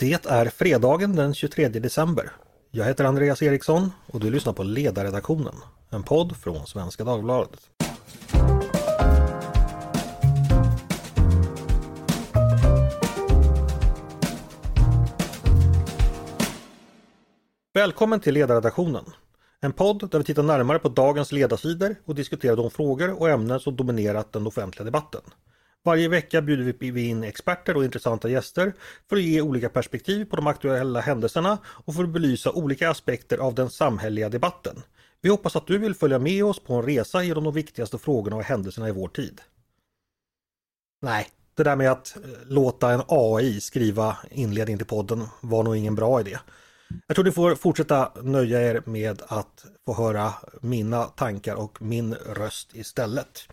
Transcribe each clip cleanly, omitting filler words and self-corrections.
Det är fredagen den 23 december. Jag heter Andreas Eriksson och du lyssnar på Ledarredaktionen, en podd från Svenska Dagbladet. Välkommen till Ledarredaktionen, en podd där vi tittar närmare på dagens ledarsidor och diskuterar de frågor och ämnen som dominerat den offentliga debatten. Varje vecka bjuder vi in experter och intressanta gäster för att ge olika perspektiv på de aktuella händelserna och för att belysa olika aspekter av den samhälleliga debatten. Vi hoppas att du vill följa med oss på en resa genom de viktigaste frågorna och händelserna i vår tid. Nej, det där med att låta en AI skriva inledningen till podden var nog ingen bra idé. Jag tror ni får fortsätta nöja er med att få höra mina tankar och min röst istället.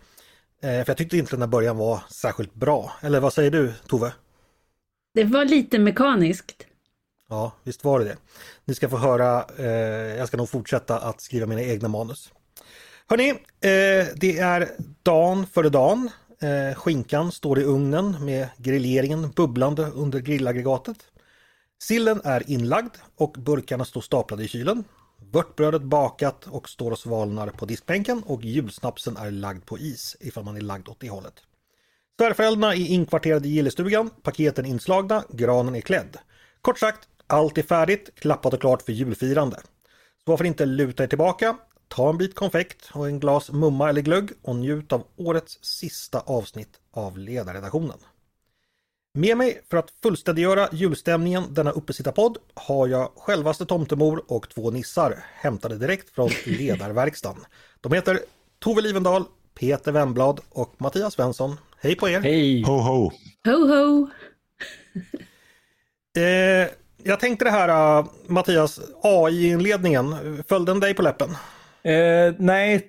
För jag tyckte inte den här början var särskilt bra. Eller vad säger du, Tove? Det var lite mekaniskt. Ja, visst var det. Ni ska få höra, jag ska nog fortsätta att skriva mina egna manus. Hörrni, det är dagen före dagen. Skinkan står i ugnen med grilleringen bubblande under grillaggregatet. Sillen är inlagd och burkarna står staplade i kylen. Vörtbrödet bakat och står och svalnar på diskbänken och julsnapsen är lagd på is ifall man är lagd åt det hållet. Svärföräldrarna är inkvarterade i gillestugan, paketen inslagna, granen är klädd. Kort sagt, allt är färdigt, klappat och klart för julfirande. Så varför inte luta er tillbaka, ta en bit konfekt och en glas mumma eller glögg och njut av årets sista avsnitt av Ledarredaktionen. Med mig för att fullständiggöra julstämningen denna uppesittarpodd har jag självaste tomtemor och två nissar hämtade direkt från ledarverkstan. De heter Tove Lifvendahl, Peter Wennblad och Mattias Svensson. Hej på er! Hej! Ho ho! Ho ho! Jag tänkte det här Mattias, AI-inledningen, föll den dig på läppen? Nej,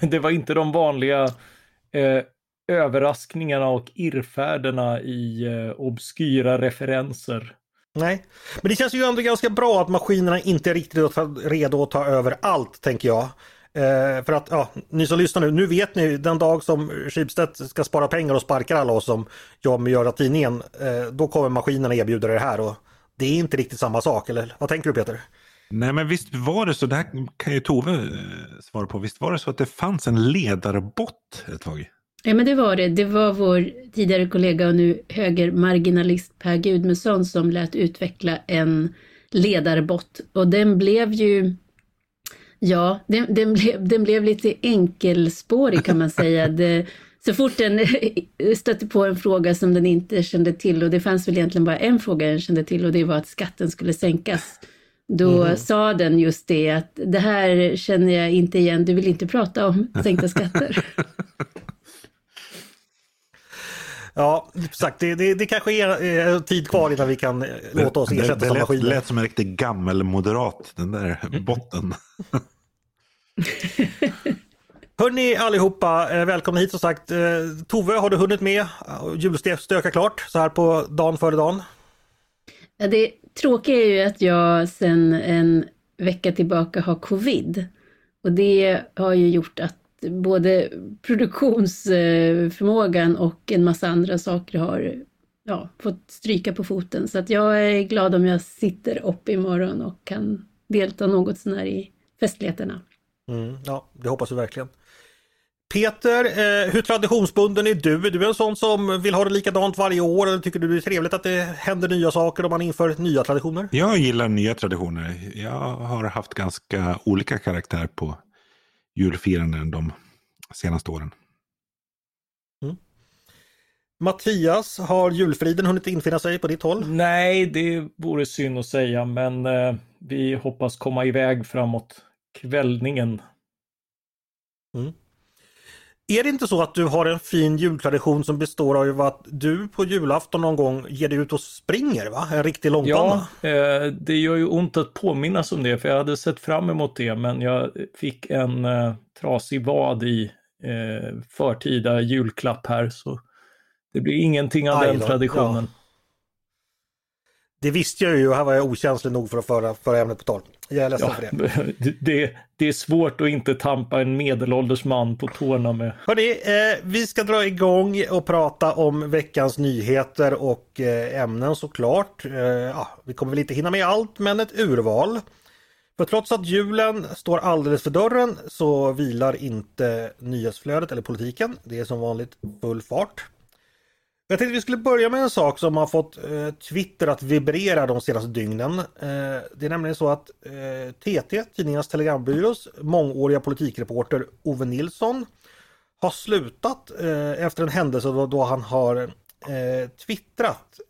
det var inte de vanliga... överraskningarna och irrfärderna i obskyra referenser. Nej, men det känns ju ändå ganska bra att maskinerna inte är riktigt redo att ta över allt, tänker jag. För att, ja, ni som lyssnar nu vet ni, den dag som Schibsted ska spara pengar och sparkar alla oss som jobbar med göra tidningen, då kommer maskinerna erbjuda det här och det är inte riktigt samma sak, eller? Vad tänker du, Peter? Nej, men visst var det så, det här kan ju Tove svara på, visst var det så att det fanns en ledarbot ett tag? Ja, men det var det. Det var vår tidigare kollega och nu högermarginalist Per Gudmesson som lät utveckla en ledarbot. Och den blev ju, ja, den blev lite enkelspårig kan man säga. Så fort den stötte på en fråga som den inte kände till, och det fanns väl egentligen bara en fråga den kände till och det var att skatten skulle sänkas. Då sa den just det, att det här känner jag inte igen, du vill inte prata om sänkta skatter. Ja, sagt, det kanske är tid kvar innan vi kan låta oss ersätta det som maskiner. Det lät som en riktigt gammal moderat, den där botten. Hörrni allihopa, välkomna hit som sagt. Tove, har du hunnit med julstöka klart så här på dagen före dagen? Ja, det tråkiga är ju att jag sedan en vecka tillbaka har covid. Och det har ju gjort att både produktionsförmågan och en massa andra saker har fått stryka på foten. Så att jag är glad om jag sitter upp imorgon och kan delta något sån här i festligheterna. Ja, det hoppas vi verkligen. Peter, hur traditionsbunden är du? Är du en sån som vill ha det likadant varje år? Eller tycker du det är trevligt att det händer nya saker och man inför nya traditioner? Jag gillar nya traditioner. Jag har haft ganska olika karaktär på julfiranden de senaste åren. Mattias, har julfriden hunnit infinna sig på ditt håll? Nej, det vore synd att säga, men vi hoppas komma iväg framåt kvällningen. Är det inte så att du har en fin jultradition som består av att du på julafton någon gång ger dig ut och springer, va? En riktig långpanna. Ja, det gör ju ont att påminnas om det för jag hade sett fram emot det men jag fick en trasig vad i förtida julklapp här så det blir ingenting av den traditionen. Ja. Det visste jag ju, och här var jag okänslig nog för att föra ämnet på tal. Jag är ledsen för det. Det är svårt att inte tampa en medelålders man på tårna med. Hörrni, vi ska dra igång och prata om veckans nyheter och ämnen såklart. Vi kommer väl inte hinna med allt, men ett urval. För trots att julen står alldeles för dörren så vilar inte nyhetsflödet eller politiken. Det är som vanligt full fart. Jag tänkte att vi skulle börja med en sak som har fått Twitter att vibrera de senaste dygnen. Det är nämligen så att TT, tidningens telegrambyrås mångåriga politikreporter Ove Nilsson, har slutat efter en händelse då han har twittrat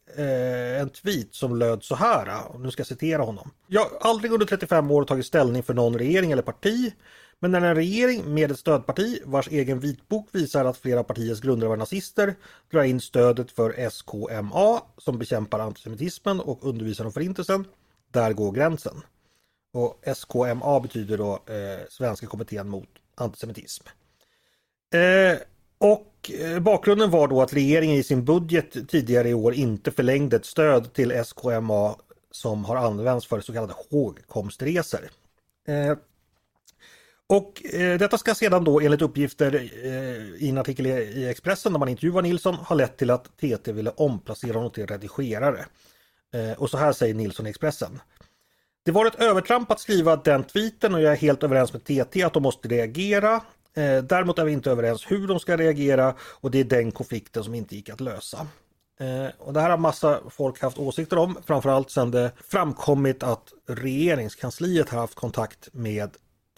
en tweet som löd så här. Nu ska jag citera honom. Jag har aldrig under 35 år tagit ställning för någon regering eller parti. Men när en regering med ett stödparti vars egen vitbok visar att flera partiers grundare var nazister drar in stödet för SKMA som bekämpar antisemitismen och undervisar om förintelsen, där går gränsen. Och SKMA betyder då Svenska kommittén mot antisemitism. Och bakgrunden var då att regeringen i sin budget tidigare i år inte förlängde ett stöd till SKMA som har använts för så kallade hågkomstresor. Och detta ska sedan då enligt uppgifter i en artikel i Expressen där man intervjuar Nilsson har lett till att TT ville omplacera honom till redigerare. Och så här säger Nilsson i Expressen. Det var ett övertramp att skriva den tweeten och jag är helt överens med TT att de måste reagera. Däremot är vi inte överens hur de ska reagera och det är den konflikten som inte gick att lösa. Och det här har massa folk haft åsikter om, framförallt sedan det framkommit att regeringskansliet har haft kontakt med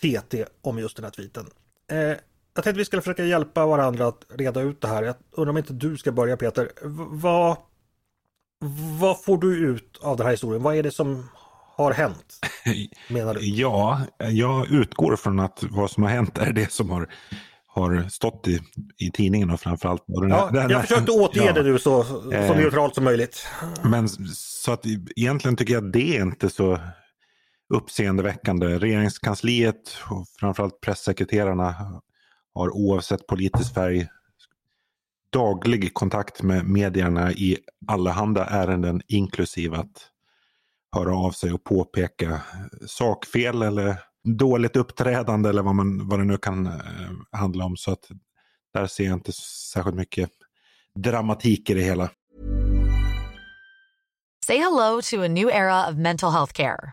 TT om just den här tweeten. Jag tänkte att vi skulle försöka hjälpa varandra att reda ut det här. Jag undrar om inte du ska börja, Peter. Vad får du ut av den här historien? Vad är det som har hänt, menar du? Ja, jag utgår från att vad som har hänt är det som har stått i tidningen och framförallt. Jag försökte återge det nu så neutralt som möjligt. Men så att egentligen tycker jag att det är inte så uppseendeväckande. Regeringskansliet och framförallt presssekreterarna har oavsett politisk färg daglig kontakt med medierna i allehanda ärenden, inklusive att höra av sig och påpeka sakfel eller dåligt uppträdande eller vad det nu kan handla om. Så att där ser jag inte särskilt mycket dramatik i det hela. Say hello to a new era of mental health care.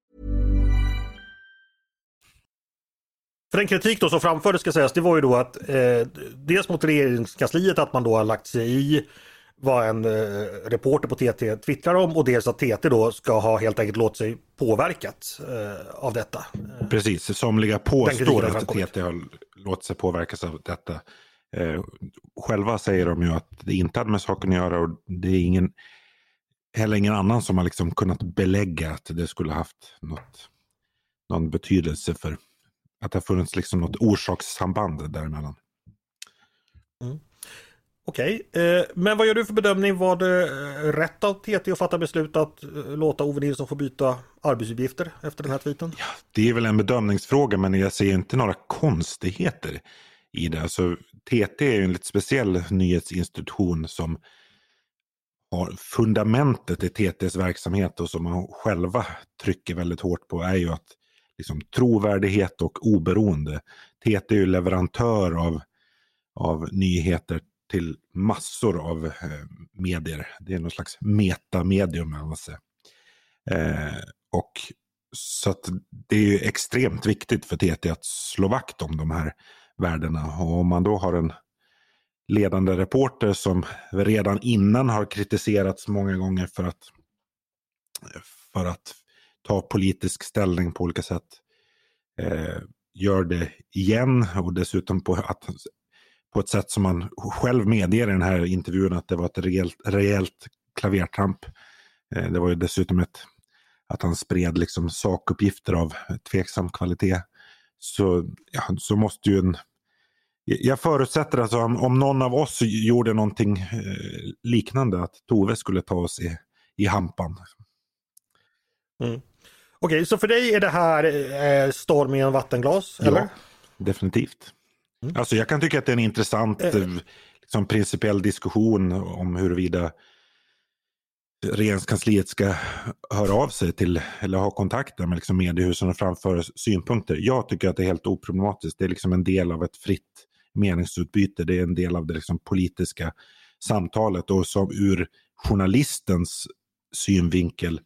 För den kritik då som framfördes ska sägas, det var ju då att dels mot regeringskansliet att man då har lagt sig i vad en reporter på TT twittrar om, och dels att TT då ska ha helt enkelt låtit sig påverkat av detta. Precis, somliga påstår att TT har låtit sig påverkas av detta. Själva säger de ju att det inte hade med saken att göra, och det är ingen annan som har liksom kunnat belägga att det skulle haft någon betydelse för att det har funnits liksom något orsakssamband däremellan. Mm. Okej. Men vad gör du för bedömning? Var det rätt av TT att fatta beslut att låta Ove Nilsson få byta arbetsuppgifter efter den här tweeten? Ja, det är väl en bedömningsfråga, men jag ser inte några konstigheter i det. Alltså, TT är ju en lite speciell nyhetsinstitution som har fundamentet i TTs verksamhet och som man själva trycker väldigt hårt på är ju att liksom trovärdighet och oberoende. TT är ju leverantör av nyheter till massor av medier. Det är någon slags metamedium. Och så att det är ju extremt viktigt för TT att slå vakt om de här värdena. Och om man då har en ledande reporter som redan innan har kritiserats många gånger för att ta politisk ställning på olika sätt, gör det igen, och dessutom på ett sätt som man själv medger i den här intervjun att det var ett rejält klavertramp. Det var ju dessutom att han spred liksom sakuppgifter av tveksam kvalitet. Så måste ju jag förutsätter att om någon av oss gjorde någonting liknande, att Tove skulle ta oss i hampan. Mm. Okej, så för dig är det här storm i en vattenglas, eller? Ja, definitivt. Mm. Alltså jag kan tycka att det är en intressant liksom, principiell diskussion om huruvida Regeringskansliet ska höra av sig till eller ha kontakter med liksom, mediehusen och framföra synpunkter. Jag tycker att det är helt oproblematiskt. Det är liksom en del av ett fritt meningsutbyte. Det är en del av det liksom, politiska samtalet, och som ur journalistens synvinkel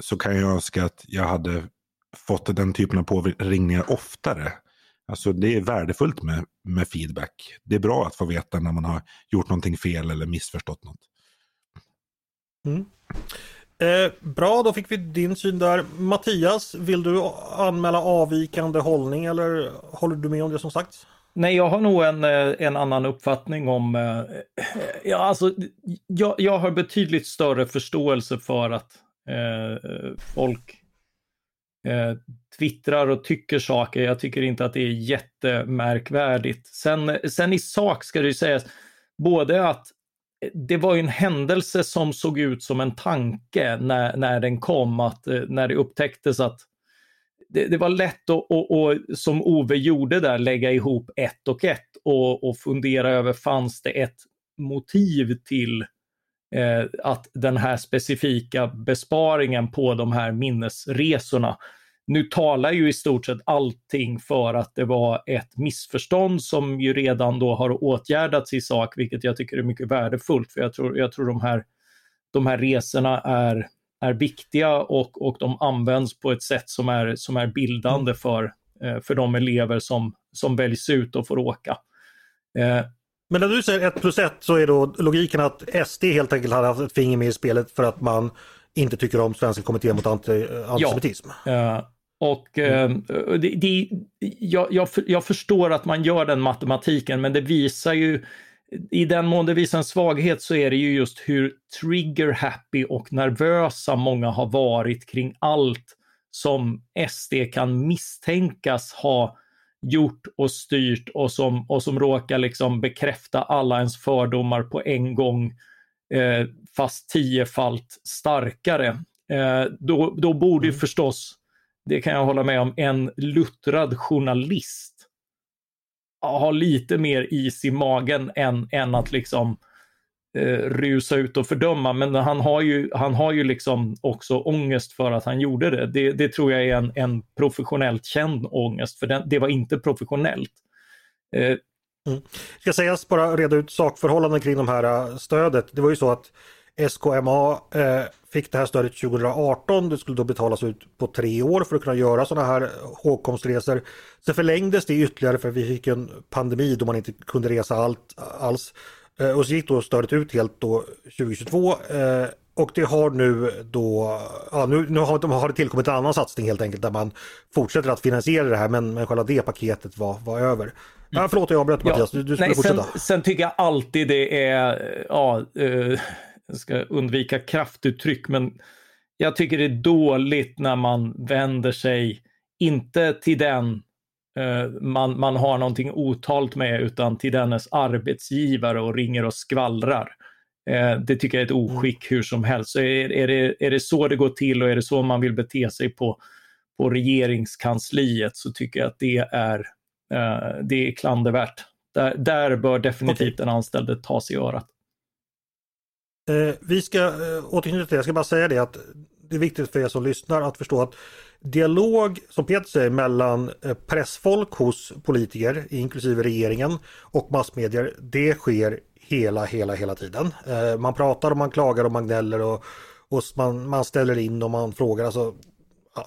så kan jag önska att jag hade fått den typen av påringningar oftare. Alltså det är värdefullt med feedback. Det är bra att få veta när man har gjort någonting fel eller missförstått något. Mm. Bra, då fick vi din syn där. Mattias, vill du anmäla avvikande hållning eller håller du med om det som sagt? Nej, jag har nog en annan uppfattning om... Ja, alltså, jag har betydligt större förståelse för att folk twittrar och tycker saker. Jag tycker inte att det är jättemärkvärdigt. Sen i sak ska det ju sägas både att det var ju en händelse som såg ut som en tanke när den kom, att när det upptäcktes att det var lätt att som Ove gjorde där, lägga ihop ett och fundera över, fanns det ett motiv till att den här specifika besparingen på de här minnesresorna. Nu talar ju i stort sett allting för att det var ett missförstånd som ju redan då har åtgärdats i sak, vilket jag tycker är mycket värdefullt, för jag tror de här resorna är viktiga och de används på ett sätt som är bildande för de elever som väljs ut och får åka. Men när du säger 1+1 så är då logiken att SD helt enkelt hade haft ett finger med i spelet för att man inte tycker om Svenska kommittén mot antisemitism. Ja, och jag förstår att man gör den matematiken, men det visar ju, i den mån det visar en svaghet så är det ju just hur trigger happy och nervösa många har varit kring allt som SD kan misstänkas ha gjort och styrt och som råkar liksom bekräfta alla ens fördomar på en gång, fast 10-falt starkare. Då borde ju förstås, det kan jag hålla med om, en luttrad journalist ha lite mer is i magen än att liksom rusa ut och fördöma, men han har ju liksom också ångest för att han gjorde det. Det tror jag är en professionellt känd ångest, för det var inte professionellt. Ska sägas, bara reda ut sakförhållanden kring de här stödet. Det var ju så att SKMA fick det här stödet 2018. Det skulle då betalas ut på 3 år för att kunna göra sådana här hågkomstresor. Sen förlängdes det ytterligare för vi fick en pandemi då man inte kunde resa alls. Och så gick då stödet ut helt då 2022, och det har nu då, ja, nu har det tillkommit en annan satsning helt enkelt där man fortsätter att finansiera det här, men själva det paketet var över. Ja, förlåt, jag bröt Mattias, ja, du skulle fortsätta. Sen tycker jag alltid det är, jag ska undvika kraftuttryck, men jag tycker det är dåligt när man vänder sig inte till den man har någonting otalt med, utan till dennes arbetsgivare och ringer och skvallrar. Det tycker jag är ett oskick hur som helst. Så är det så det går till, och är det så man vill bete sig på regeringskansliet, så tycker jag att det är klandervärt. Där bör definitivt den anställde ta sig i örat. Vi ska återknyta till, jag ska bara säga det att det är viktigt för er som lyssnar att förstå att dialog, som Peter säger, mellan pressfolk hos politiker, inklusive regeringen, och massmedier, det sker hela tiden. Man pratar och man klagar och man gnäller och man ställer in och man frågar. Alltså,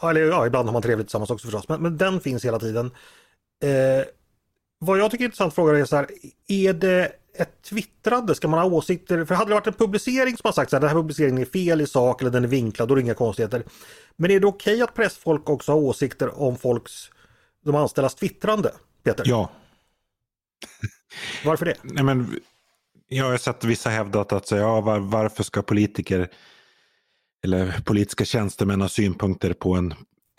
eller ja, ibland har man trevligt tillsammans också förstås, men den finns hela tiden. Vad jag tycker är intressant fråga är så här, är det ett twittrande, ska man ha åsikter? För hade det varit en publicering som har sagt att den här publiceringen är fel i sak eller den är vinklad, då är det inga konstigheter. Men är det okej att pressfolk också har åsikter om folks, de anställdas twittrande, Peter? Ja. Varför det? Nej, men jag har sett vissa hävdat att varför ska politiker eller politiska tjänstemän ha synpunkter på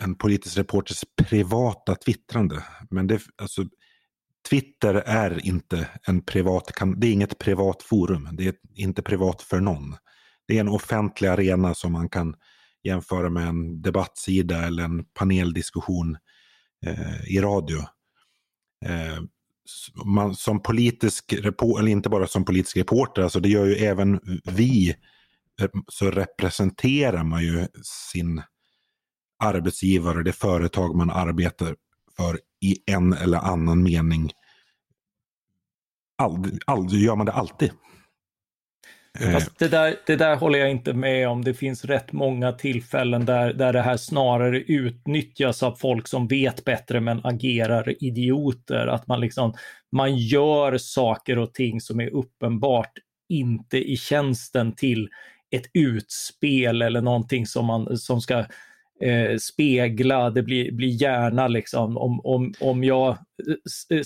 en politisk reporters privata twittrande? Men det, alltså, Twitter är inte en privat, det är inget privat forum, det är inte privat för någon. Det är en offentlig arena som man kan jämföra med en debattsida eller en paneldiskussion i radio. Man som politisk reporter, eller inte bara som politisk reporter, alltså det gör ju även vi, så representerar man ju sin arbetsgivare och det företag man arbetar för i en eller annan mening. Gör man det alltid. Fast det där håller jag inte med om. Det finns rätt många tillfällen där det här snarare utnyttjas av folk som vet bättre men agerar idioter. Att man gör saker och ting som är uppenbart inte i tjänsten till ett utspel eller någonting som ska spegla. Det blir gärna om jag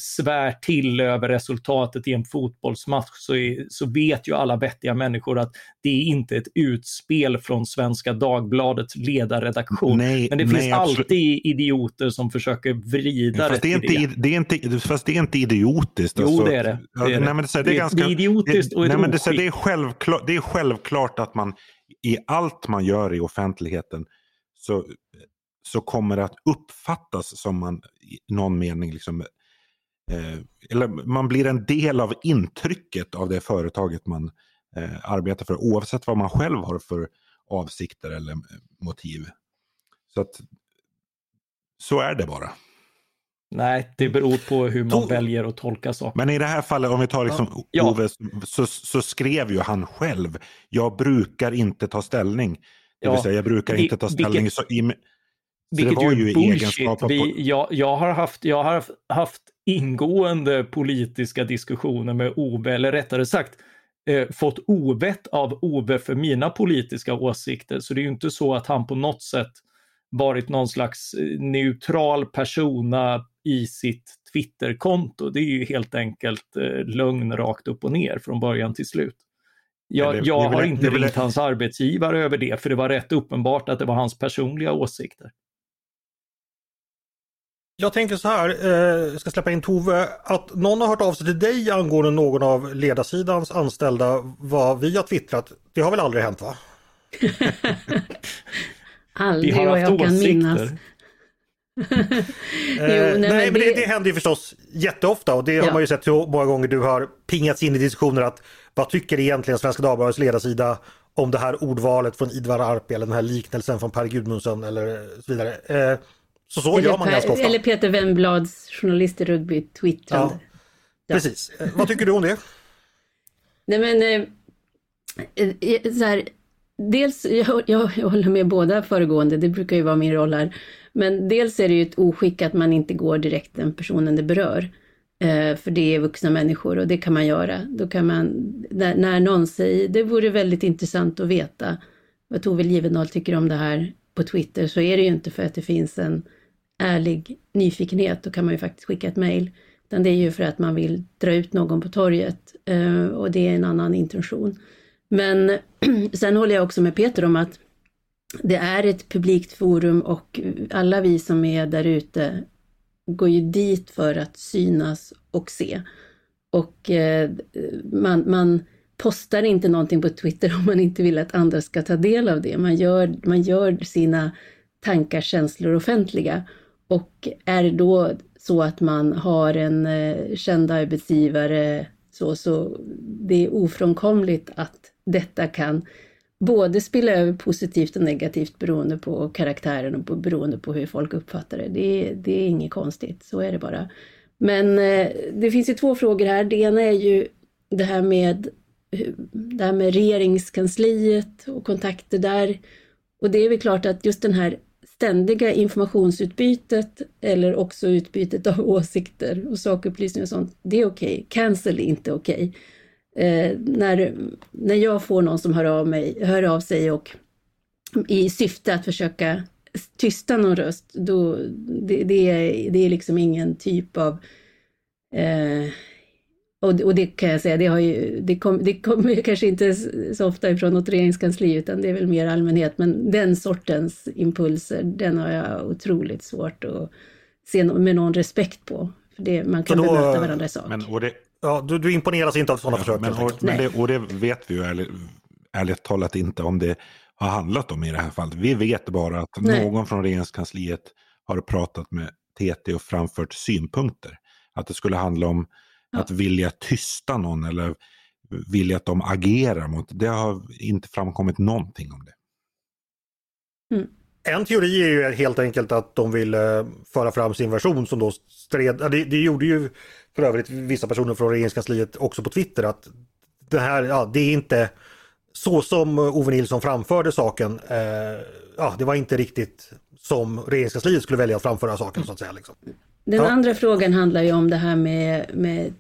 svär till över resultatet i en fotbollsmatch, så vet ju alla vettiga människor att det är inte ett utspel från Svenska Dagbladets ledarredaktion. Nej, men det finns alltid idioter som försöker vrida det till det. Fast det är inte idiotiskt. Jo, alltså, det är det. Det är idiotiskt och det är självklart att man i allt man gör i offentligheten så kommer det att uppfattas som man i någon mening eller man blir en del av intrycket av det företaget man arbetar för, oavsett vad man själv har för avsikter eller motiv. Så är det bara. Nej, det beror på hur man väljer att tolka saker. Men i det här fallet, om vi tar Ove, så skrev ju han själv: jag brukar inte ta ställning. Det vill säga, jag brukar inte ta ställning. Vilket det var ju bullshit. Jag har haft ingående politiska diskussioner med Ove, eller rättare sagt fått ovett av Ove för mina politiska åsikter. Så det är ju inte så att han på något sätt varit någon slags neutral persona i sitt Twitterkonto. Det är ju helt enkelt lögn rakt upp och ner från början till slut. Jag har inte ringt hans arbetsgivare över det, för det var rätt uppenbart att det var hans personliga åsikter. Jag tänker så här, jag ska släppa in Tove, att någon har hört av sig till dig angående någon av ledarsidans anställda vad vi har twittrat. Det har väl aldrig hänt, va? Aldrig vad jag kan minnas. Men det händer ju förstås jätteofta, och det har man ju sett så många gånger du har pingats in i diskussioner att vad tycker egentligen Svenska Dagbladets ledarsida om det här ordvalet från Idvar Arpi eller den här liknelsen från Per Gudmesson eller så vidare. Så gör man ganska ofta. Eller Peter Wennblads journalist i rugby twittrande. Ja. Precis. Vad tycker du om det? Nej, men så här, dels jag håller med båda föregående, det brukar ju vara min roll här. Men dels är det ju ett oskick att man inte går direkt den personen det berör. För det är vuxna människor och det kan man göra. Då kan man, när någon säger, det vore väldigt intressant att veta vad Tove Lifvendahl tycker om det här på Twitter, så är det ju inte för att det finns en ärlig nyfikenhet. Då kan man ju faktiskt skicka ett mejl. Utan det är ju för att man vill dra ut någon på torget. Och det är en annan intention. Men sen håller jag också med Peter om att det är ett publikt forum och alla vi som är där ute går ju dit för att synas och se. Och man postar inte någonting på Twitter om man inte vill att andra ska ta del av det. Man gör sina tankar, känslor offentliga. Och är det då så att man har en känd arbetsgivare så det är ofrånkomligt att detta kan både spilla över positivt och negativt beroende på karaktären och beroende på hur folk uppfattar det. Det är inget konstigt, så är det bara. Men det finns ju två frågor här. Det ena är ju det här med regeringskansliet och kontakter där. Och det är väl klart att just den här ständiga informationsutbytet eller också utbytet av åsikter och sakupplysning och sånt, det är okej. Cancel är inte okej. När jag får någon som hör av sig och i syfte att försöka tysta någon röst, då det är liksom ingen typ av och det kan jag säga, det kommer kanske inte så ofta ifrån något regeringskansli, utan det är väl mer allmänhet, men den sortens impulser, den har jag otroligt svårt att se med någon respekt på, för det, man kan då bemöta varandra i sak. Du imponeras inte av sådana försök. Men det vet vi ju ärligt talat inte om det har handlat om i det här fallet. Vi vet bara att någon från regeringskansliet har pratat med TT och framfört synpunkter. Att det skulle handla om att vilja tysta någon eller vilja att de agerar mot. Det har inte framkommit någonting om det. Mm. En teori är ju helt enkelt att de vill föra fram sin version som då stred. Det gjorde ju för övrigt vissa personer från regeringskansliet också på Twitter, att det här, det är inte så som Ove Nilsson framförde saken. Det var inte riktigt som regeringskansliet skulle välja att framföra saken, så att säga. Liksom. Den andra frågan handlar ju om det här med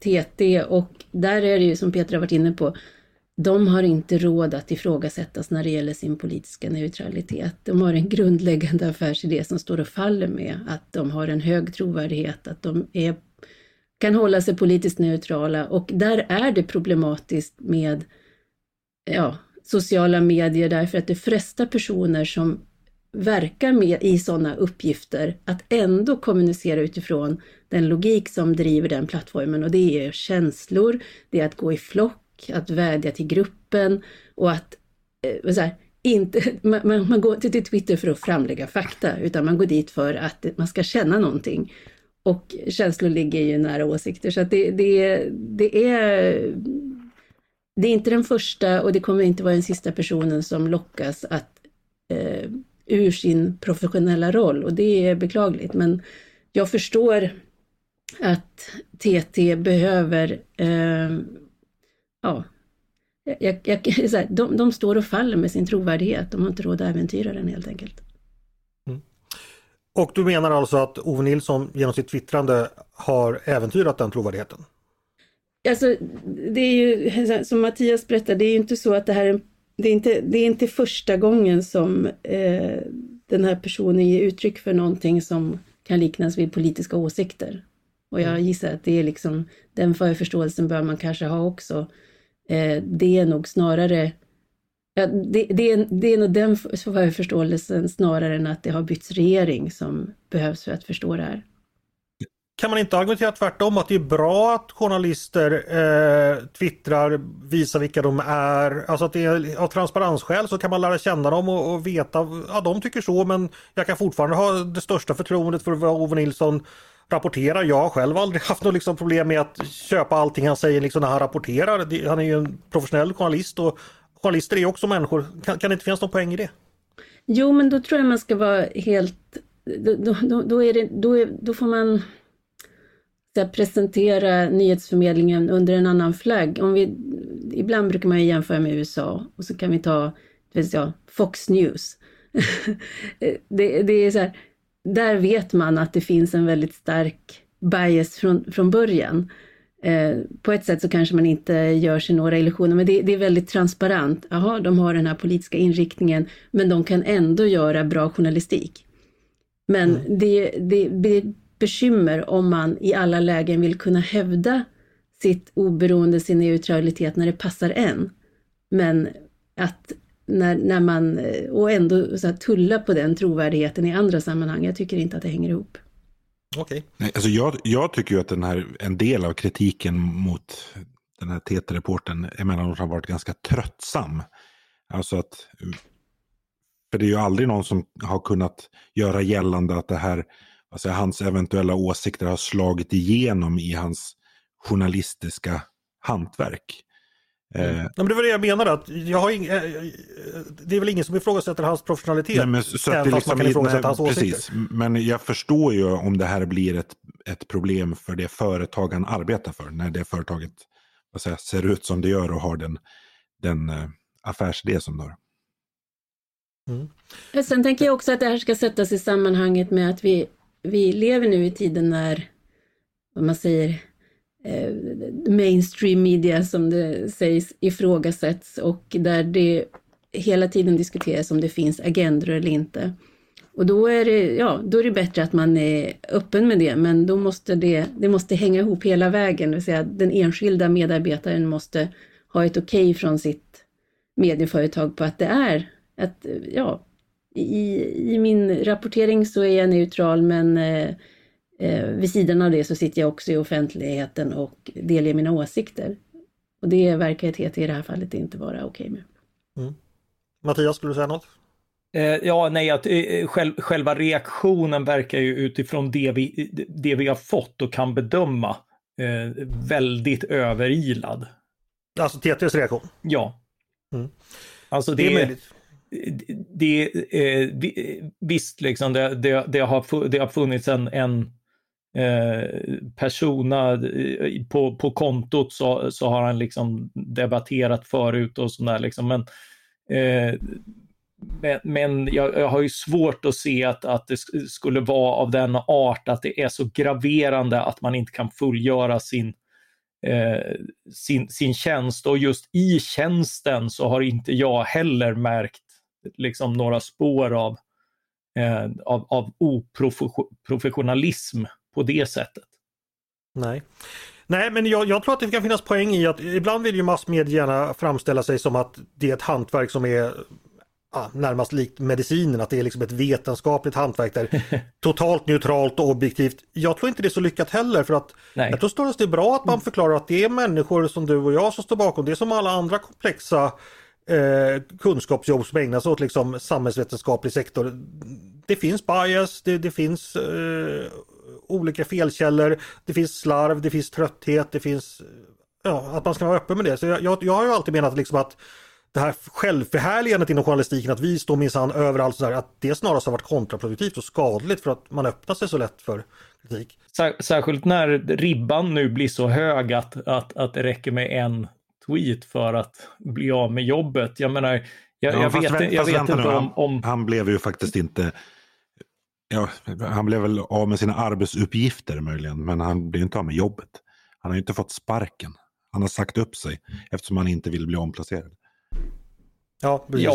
TT, och där är det ju som Peter har varit inne på. De har inte råd att ifrågasättas när det gäller sin politiska neutralitet. De har en grundläggande affärsidé som står och faller med att de har en hög trovärdighet, att de kan hålla sig politiskt neutrala. Och där är det problematiskt med sociala medier, därför att det frestar personer som verkar med i sådana uppgifter att ändå kommunicera utifrån den logik som driver den plattformen. Och det är känslor, det är att gå i flock, att vädja till gruppen och att man går inte till Twitter för att framlägga fakta, utan man går dit för att man ska känna någonting, och känslor ligger ju nära åsikter, så att det är inte den första och det kommer inte vara den sista personen som lockas att ur sin professionella roll, och det är beklagligt, men jag förstår att TT behöver de står och faller med sin trovärdighet. De har inte råd att äventyra den, helt enkelt. Mm. Och du menar alltså att Ove Nilsson genom sitt twittrande har äventyrat den trovärdigheten? Alltså, det är ju som Mattias berättade, det är ju inte så att det här det är inte första gången som den här personen ger uttryck för någonting som kan liknas vid politiska åsikter. Och jag gissar att det är liksom, den förförståelsen bör man kanske ha också. Det är nog snarare, det är nog den förståelsen snarare än att det har bytts regering som behövs för att förstå det här. Kan man inte argumentera tvärtom, att det är bra att journalister twittrar, visar vilka de är, alltså att det är av transparensskäl, så kan man lära känna dem och veta, de tycker så, men jag kan fortfarande ha det största förtroendet för vad Ove Nilsson rapporterar. Jag har själv aldrig haft något liksom problem med att köpa allting han säger liksom när han rapporterar. Han är ju en professionell journalist, och journalister är också människor. Kan det inte finnas någon poäng i det? Jo, men då tror jag man ska vara helt... Då får man presentera nyhetsförmedlingen under en annan flagg. Ibland brukar man ju jämföra med USA, och så kan vi ta Fox News. det är så här... Där vet man att det finns en väldigt stark bias från början. På ett sätt så kanske man inte gör sig några illusioner, men det är väldigt transparent. Jaha, de har den här politiska inriktningen, men de kan ändå göra bra journalistik. Men det blir bekymmer om man i alla lägen vill kunna hävda sitt oberoende, sin neutralitet när det passar en. Men att... När man och ändå så här, tulla på den trovärdigheten i andra sammanhang. Jag tycker inte att det hänger ihop. Okej. Nej, alltså jag tycker ju att en del av kritiken mot den här TT-reporten emellanåt har varit ganska tröttsam. Alltså att, för det är ju aldrig någon som har kunnat göra gällande att det här, alltså hans eventuella åsikter har slagit igenom i hans journalistiska hantverk. Nej, men det var det jag menade, att det är väl ingen som ifrågasätter hans professionalitet. Nej, men så att det liksom, man kan ifrågasätta hans precis. Men jag förstår ju om det här blir ett problem för det företag han arbetar för, när det företaget ser ut som det gör och har den affärsidé som det har. Mm. Sen tänker jag också att det här ska sättas i sammanhanget med att vi lever nu i tiden när, vad man säger, mainstream media som det sägs ifrågasätts och där det hela tiden diskuteras om det finns agendor eller inte. Och då är det bättre att man är öppen med det, men då måste det måste hänga ihop hela vägen. Det vill säga att den enskilda medarbetaren måste ha ett okej från sitt medieföretag på att det är att i min rapportering så är jag neutral, men vid sidan av det så sitter jag också i offentligheten och delger mina åsikter. Och det verkar TT i det här fallet inte vara okej med. Mm. Mattias, skulle du säga något? Själva reaktionen verkar ju utifrån det vi har fått och kan bedöma väldigt överilad. Alltså TTs reaktion? Ja. Mm. Alltså det är möjligt. Visst liksom det har funnits en persona på kontot så har han liksom debatterat förut och sådär liksom, men jag har ju svårt att se att det skulle vara av den art att det är så graverande att man inte kan fullgöra sin tjänst, och just i tjänsten så har inte jag heller märkt liksom några spår av oprofessionalism på det sättet. Nej, men jag tror att det kan finnas poäng i att ibland vill ju massmedierna framställa sig som att det är ett hantverk som är närmast likt medicinen, att det är liksom ett vetenskapligt hantverk där totalt neutralt och objektivt. Jag tror inte det är så lyckat heller, för att jag tror snarare att det är bra att man förklarar att det är människor som du och jag som står bakom. Det är som alla andra komplexa kunskapsjobb som ägnas åt liksom samhällsvetenskaplig sektor. Det finns bias, det finns olika felkällor, det finns slarv, det finns trötthet, det finns att man ska vara öppen med det. Så jag har ju alltid menat liksom att det här självförhärligandet inom journalistiken, att vi står minsann överallt sådär, att det snarast har varit kontraproduktivt och skadligt för att man öppnar sig så lätt för kritik. Särskilt när ribban nu blir så hög att det räcker med en tweet för att bli av med jobbet. Jag menar, jag vet inte om... Han blev ju faktiskt inte... Ja, han blev väl av med sina arbetsuppgifter möjligen, men han blev inte av med jobbet. Han har ju inte fått sparken. Han har sagt upp sig eftersom han inte vill bli omplacerad. Ja, precis,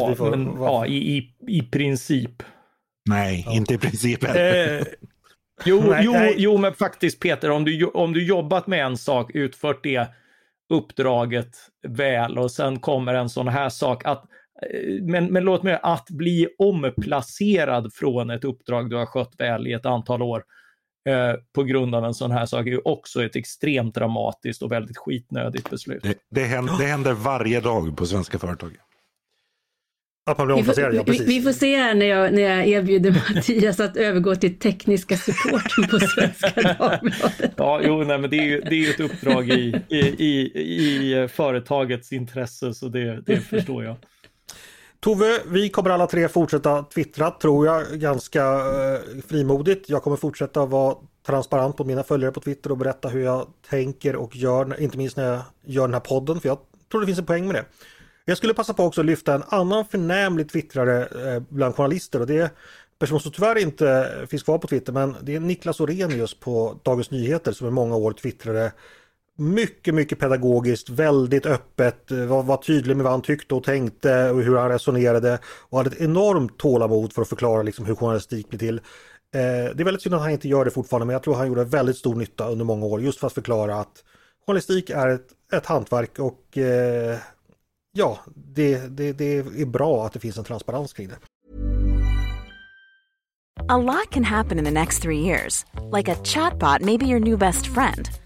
i princip. Nej, inte i princip. Jo, men faktiskt Peter, om du jobbat med en sak, utfört det uppdraget väl och sen kommer en sån här sak att men låt mig att bli omplacerad från ett uppdrag du har skött väl i ett antal år på grund av en sån här sak är ju också ett extremt dramatiskt och väldigt skitnödigt beslut. Det händer varje dag på svenska företag. Vi får se här när jag erbjuder Mattias att övergå till tekniska supporten på Svenska Dagbladet. Men det är ju ett uppdrag i företagets intresse, så det förstår jag. Tove, vi kommer alla tre fortsätta twittra, tror jag, ganska frimodigt. Jag kommer fortsätta vara transparent på mina följare på Twitter och berätta hur jag tänker och gör, inte minst när jag gör den här podden, för jag tror det finns en poäng med det. Jag skulle passa på också att lyfta en annan förnämlig twittrare bland journalister, och det är en person som tyvärr inte finns kvar på Twitter, men det är Niklas Orenius på Dagens Nyheter som i många år twittrade mycket, mycket pedagogiskt, väldigt öppet, var tydlig med vad han tyckte och tänkte och hur han resonerade och hade ett enormt tålamod för att förklara liksom hur journalistik blir till. Det är väldigt synd att han inte gör det fortfarande, men jag tror han gjorde väldigt stor nytta under många år just för att förklara att journalistik är ett hantverk och... det är bra att det finns en transparens kring det. A lot can happen in the next 3 years. Like a chatbot may be your new best friend.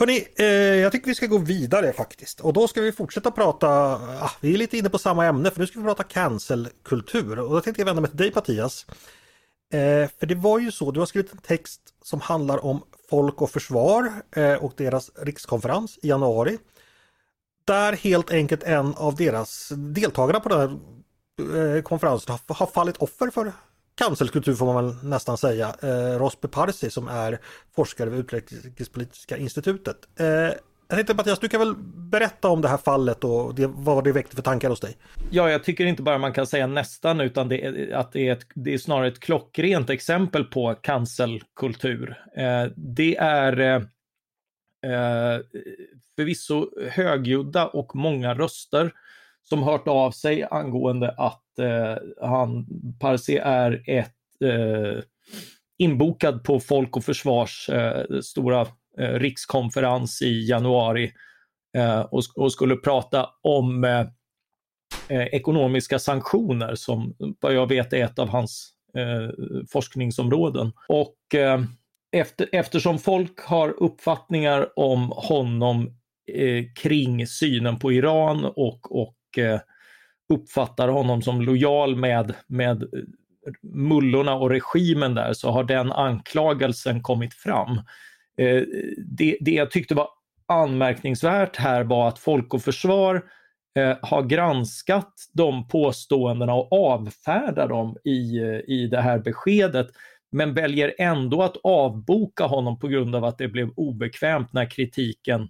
Hörrni, jag tycker vi ska gå vidare faktiskt, och då ska vi fortsätta prata, vi är lite inne på samma ämne, för nu ska vi prata cancelkultur, och då tänkte jag vända mig till dig Mattias, för det var ju så, du har skrivit en text som handlar om Folk och Försvar och deras rikskonferens i januari, där helt enkelt en av deras deltagare på den här konferensen har fallit offer för cancelkultur, får man väl nästan säga. Rospe Parsi, som är forskare vid Utrikespolitiska institutet. Jag tänkte, Mattias, du kan väl berätta om det här fallet och vad det väckte för tankar hos dig? Ja, jag tycker inte bara man kan säga nästan, utan det är snarare ett klockrent exempel på cancelkultur. Det är förvisso högljudda och många röster som hört av sig angående att Parsi är inbokad på Folk och Försvars stora rikskonferens i januari och skulle prata om ekonomiska sanktioner, som vad jag vet är ett av hans forskningsområden. Och eftersom folk har uppfattningar om honom kring synen på Iran och uppfattar honom som lojal med mullorna och regimen där, så har den anklagelsen kommit fram. Det jag tyckte var anmärkningsvärt här var att Folk och Försvar har granskat de påståendena och avfärdar dem i det här beskedet, men väljer ändå att avboka honom på grund av att det blev obekvämt när kritiken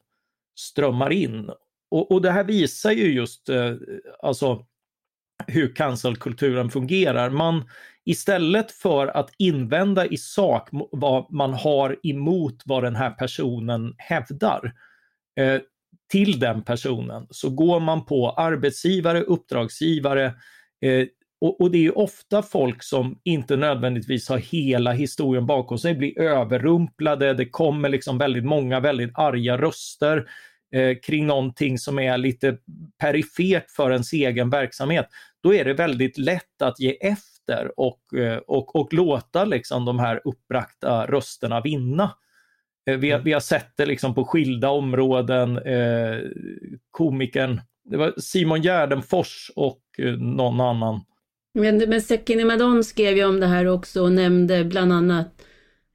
strömmar in. Och det här visar ju just alltså hur cancelkulturen fungerar. Man, istället för att invända i sak vad man har emot vad den här personen hävdar till den personen, så går man på arbetsgivare, uppdragsgivare och det är ju ofta folk som inte nödvändigtvis har hela historien bakom sig, blir överrumplade, det kommer liksom väldigt många väldigt arga röster kring någonting som är lite perifert för ens egen verksamhet. Då är det väldigt lätt att ge efter och låta liksom de här uppbragta rösterna vinna. Vi har sett det liksom på skilda områden. Komikern, det var Simon Gärdenfors och någon annan. Men Sekine Madon skrev ju om det här också och nämnde bland annat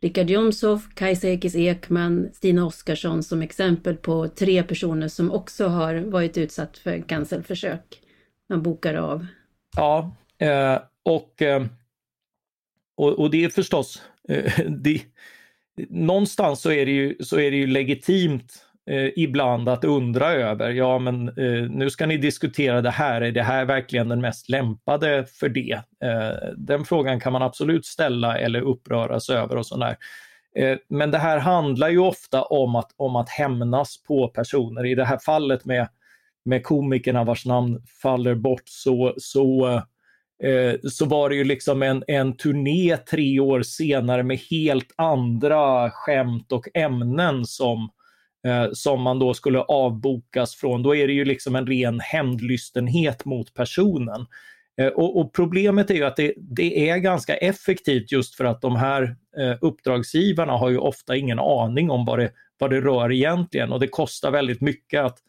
Richard Jomshof, Kajsa Ekis Ekman, Stina Oskarsson som exempel på 3 personer som också har varit utsatt för cancelförsök. Man bokar av. Ja, och det är förstås någonstans så är det ju legitimt ibland att undra över, ja men nu ska ni diskutera det här, är det här verkligen den mest lämpade för det? Den frågan kan man absolut ställa eller uppröras över och sådär. Men det här handlar ju ofta om att hämnas på personer. I det här fallet med komikerna vars namn faller bort så var det ju liksom en turné 3 år senare med helt andra skämt och ämnen som man då skulle avbokas från. Då är det ju liksom en ren hämndlystenhet mot personen. Och problemet är ju att det är ganska effektivt, just för att de här uppdragsgivarna har ju ofta ingen aning om vad det rör egentligen, och det kostar väldigt mycket att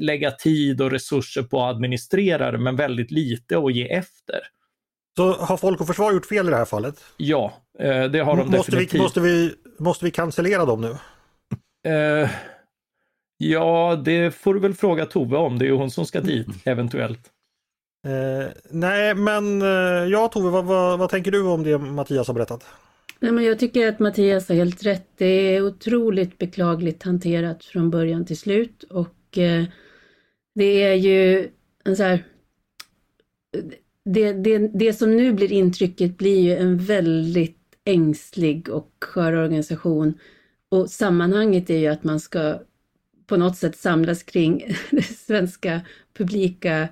lägga tid och resurser på att administrera det, men väldigt lite att ge efter. Så har Folk och Försvar gjort fel i det här fallet? Ja, det har de definitivt. Måste vi cancellera dem nu? Ja, det får du väl fråga Tove om. Det är ju hon som ska dit, eventuellt. Nej, men ja, Tove, vad tänker du om det Mattias har berättat? Nej, men jag tycker att Mattias har helt rätt. Det är otroligt beklagligt hanterat från början till slut. Och det är ju en så här... Det som nu blir intrycket blir ju en väldigt ängslig och skör organisation. Och sammanhanget är ju att man ska på något sätt samlas kring det svenska publika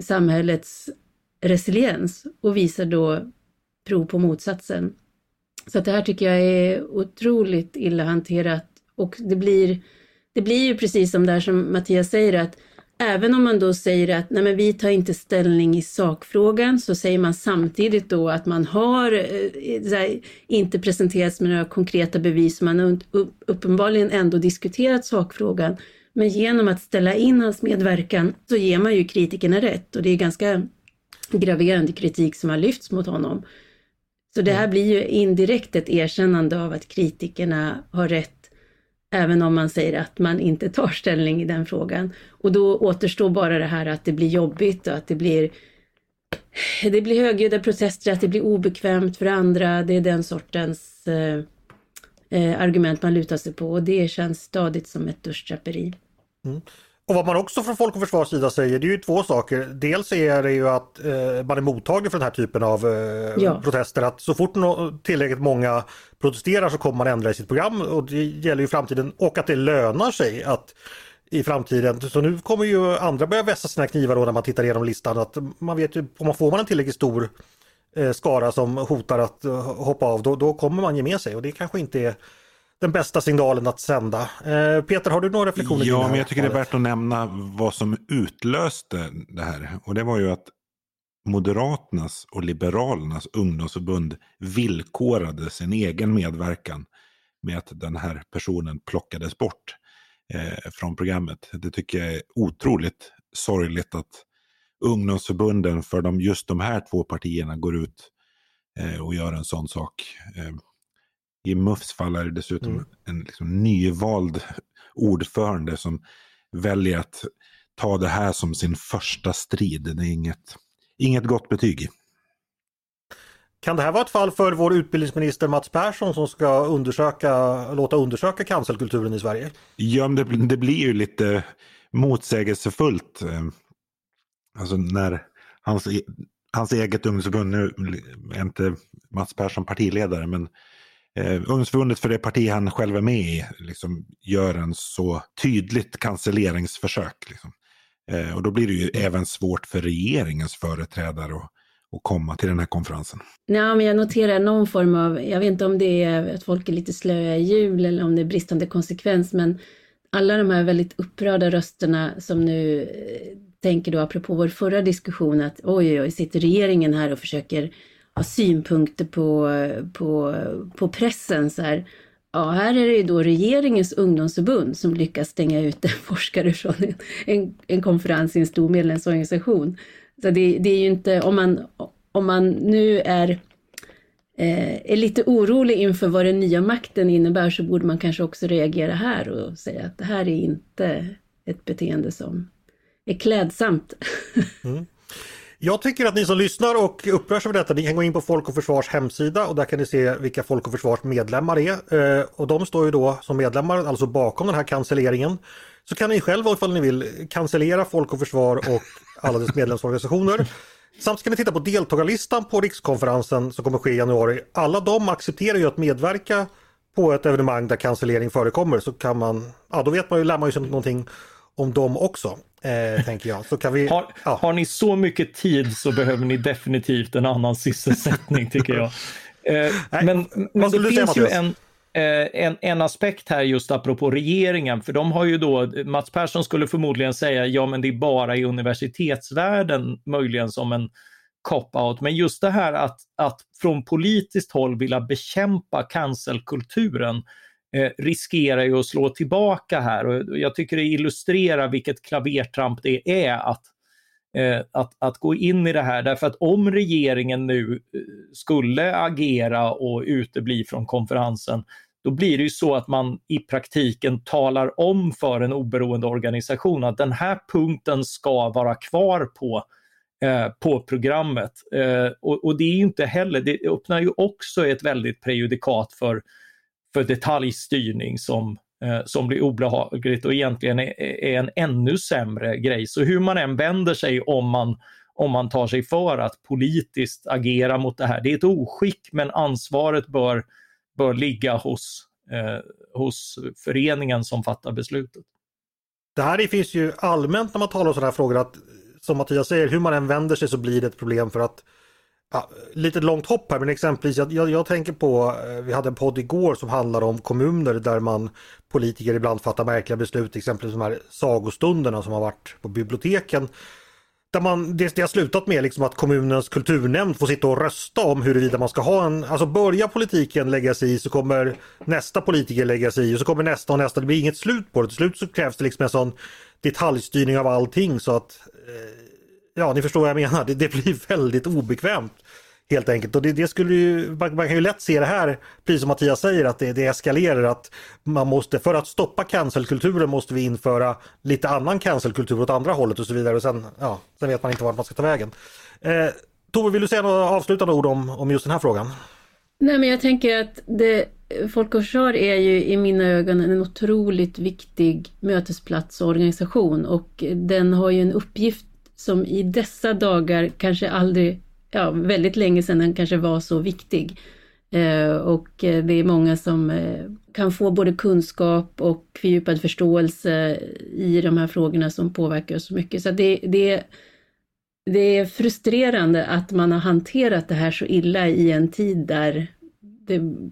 samhällets resiliens och visa då prov på motsatsen. Så att det här tycker jag är otroligt illa hanterat, och det blir ju precis som där som Mattias säger, att även om man då säger att nej, men vi tar inte ställning i sakfrågan, så säger man samtidigt då att man har inte presenterats med några konkreta bevis, man har uppenbarligen ändå diskuterat sakfrågan. Men genom att ställa in hans medverkan så ger man ju kritikerna rätt, och det är ganska graverande kritik som har lyfts mot honom. Så det här blir ju indirekt ett erkännande av att kritikerna har rätt Även om man säger att man inte tar ställning i den frågan. Och då återstår bara det här att det blir jobbigt och att det blir högljudda protester, att det blir obekvämt för andra. Det är den sortens argument man lutar sig på, och det känns stadigt som ett duschdraperi. Mm. Och vad man också från Folk och Försvars sida säger, det är ju två saker. Dels är det ju att man är mottaglig för den här typen av protester. Att så fort tillräckligt många protesterar så kommer man ändra i sitt program, och det gäller ju framtiden, och att det lönar sig att i framtiden. Så nu kommer ju andra börja vässa sina knivar då när man tittar igenom listan. Att man vet ju, får man en tillräckligt stor skara som hotar att hoppa av, då kommer man ge med sig, och det kanske inte är den bästa signalen att sända. Peter, har du några reflektioner? Ja, men jag tycker det är värt att nämna vad som utlöste det här. Och det var ju att Moderaternas och Liberalernas ungdomsförbund villkorade sin egen medverkan med att den här personen plockades bort från programmet. Det tycker jag är otroligt sorgligt, att ungdomsförbunden för just de här två partierna går ut och gör en sån sak. I MUFs fall är det dessutom en liksom nyvald ordförande som väljer att ta det här som sin första strid. Det är inget gott betyg. Kan det här vara ett fall för vår utbildningsminister Mats Persson, som ska låta undersöka cancelkulturen i Sverige? Ja, det blir ju lite motsägelsefullt. Alltså när hans eget ungdomsförbund, nu är inte Mats Persson partiledare, men ungdomsförbundet för det parti han själv är med i liksom gör en så tydligt cancelleringsförsök. Liksom. Och då blir det ju även svårt för regeringens företrädare att komma till den här konferensen. Nej, men jag noterar någon form av, jag vet inte om det är att folk är lite slöa i jul eller om det är bristande konsekvens, men alla de här väldigt upprörda rösterna som nu tänker då apropå vår förra diskussion att oj, sitter regeringen här och försöker synpunkter på pressen så här. Ja, här är det ju då regeringens ungdomsförbund som lyckas stänga ut en forskare från en konferens i en stor medlemsorganisation. Så det är ju inte, om man nu är lite orolig inför vad den nya makten innebär, så borde man kanske också reagera här och säga att det här är inte ett beteende som är klädsamt. Mm. Jag tycker att ni som lyssnar och upprörs över detta, ni kan gå in på Folk och Försvars hemsida, och där kan ni se vilka Folk och Försvars medlemmar är. Och de står ju då som medlemmar alltså bakom den här cancelleringen. Så kan ni själva, ifall ni vill, cancellera Folk och Försvar och alla dess medlemsorganisationer. Samt ska ni titta på deltagarlistan på rikskonferensen som kommer ske i januari. Alla de accepterar ju att medverka på ett evenemang där cancellering förekommer, så kan man, ja, då vet man ju, lär man ju sig någonting om dem också. Tänker jag. Så kan vi, har ni så mycket tid så behöver ni definitivt en annan sysselsättning, tycker jag. Men det finns ju en aspekt här just apropå regeringen, för de har ju då, Mats Persson skulle förmodligen säga ja, men det är bara i universitetsvärlden möjligen som en cop-out, men just det här att från politiskt håll vilja bekämpa cancelkulturen riskerar ju att slå tillbaka här, och jag tycker det illustrerar vilket klavertramp det är att gå in i det här, därför att om regeringen nu skulle agera och utebli från konferensen, då blir det ju så att man i praktiken talar om för en oberoende organisation att den här punkten ska vara kvar på programmet, och det är ju inte heller, det öppnar ju också ett väldigt prejudikat för detaljstyrning som blir olagligt och egentligen är en ännu sämre grej. Så hur man än vänder sig, om man tar sig för att politiskt agera mot det här, det är ett oskick, men ansvaret bör ligga hos föreningen som fattar beslutet. Det här finns ju allmänt när man talar om sådana här frågor, att som Mattias säger, hur man än vänder sig så blir det ett problem, för att lite långt hopp här, men exempelvis jag tänker på, vi hade en podd igår som handlar om kommuner där politiker ibland fattar märkliga beslut, exempelvis de här sagostunderna som har varit på biblioteken, där det har slutat med liksom att kommunens kulturnämnd får sitta och rösta om huruvida man ska ha alltså börjar politiken lägga sig i, så kommer nästa politiker lägga sig i, och så kommer nästa och nästa, det blir inget slut på det. Till slut så krävs det liksom en sån detaljstyrning av allting, så att ni förstår vad jag menar. Det blir väldigt obekvämt helt enkelt. Och det skulle ju, man kan ju lätt se det här, precis som Mattias säger, att det eskalerar, att man måste, för att stoppa cancelkulturen måste vi införa lite annan cancelkultur åt andra hållet och så vidare, och sen vet man inte vart man ska ta vägen. Tove, vill du säga några avslutande ord om just den här frågan? Nej, men jag tänker att det, Folk och Försvar är ju i mina ögon en otroligt viktig mötesplats och organisation, och den har ju en uppgift som i dessa dagar kanske aldrig, väldigt länge sedan den kanske var så viktig. Och det är många som kan få både kunskap och fördjupad förståelse i de här frågorna som påverkar oss så mycket. Så det är frustrerande att man har hanterat det här så illa i en tid där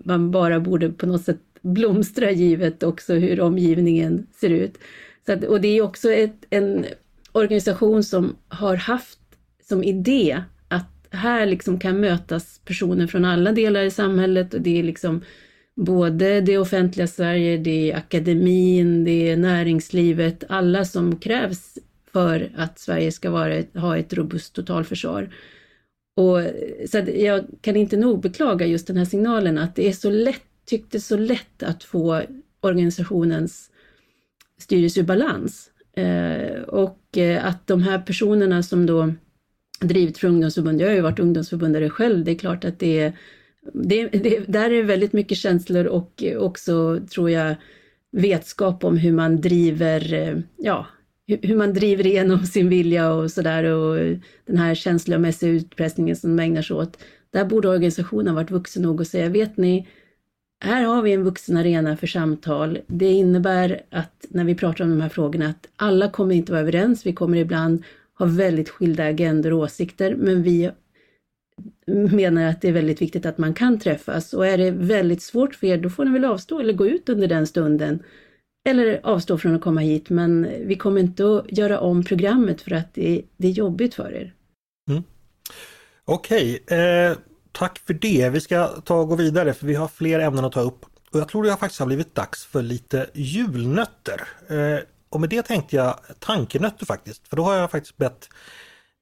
man bara borde på något sätt blomstra, givet också hur omgivningen ser ut. Så att, och det är också en organisation som har haft som idé att här liksom kan mötas personer från alla delar i samhället, och det är liksom både det offentliga Sverige, det är akademin, det är näringslivet, alla som krävs för att Sverige ska ha ett robust totalförsvar. Och så att jag kan inte nog beklaga just den här signalen, att det är så lätt, tycktes så lätt att få organisationens styrelse i balans. Och att de här personerna som då drivit för ungdomsförbund, jag har ju varit ungdomsförbundare själv, det är klart att det där är väldigt mycket känslor och också, tror jag, vetskap om hur man driver, hur man driver igenom sin vilja och sådär, och den här känslomässiga utpressningen som de ägnar sig åt. Där borde organisationen varit vuxen nog att säga, vet ni, här har vi en vuxen arena för samtal. Det innebär att när vi pratar om de här frågorna att alla kommer inte vara överens. Vi kommer ibland ha väldigt skilda agendor och åsikter, men vi menar att det är väldigt viktigt att man kan träffas. Och är det väldigt svårt för er, då får ni väl avstå eller gå ut under den stunden. Eller avstå från att komma hit, men vi kommer inte att göra om programmet för att det är jobbigt för er. Mm. Okej, tack för det. Vi ska gå vidare, för vi har fler ämnen att ta upp. Och jag tror det faktiskt har blivit dags för lite julnötter. Och med det tänkte jag tankenötter faktiskt. För då har jag faktiskt bett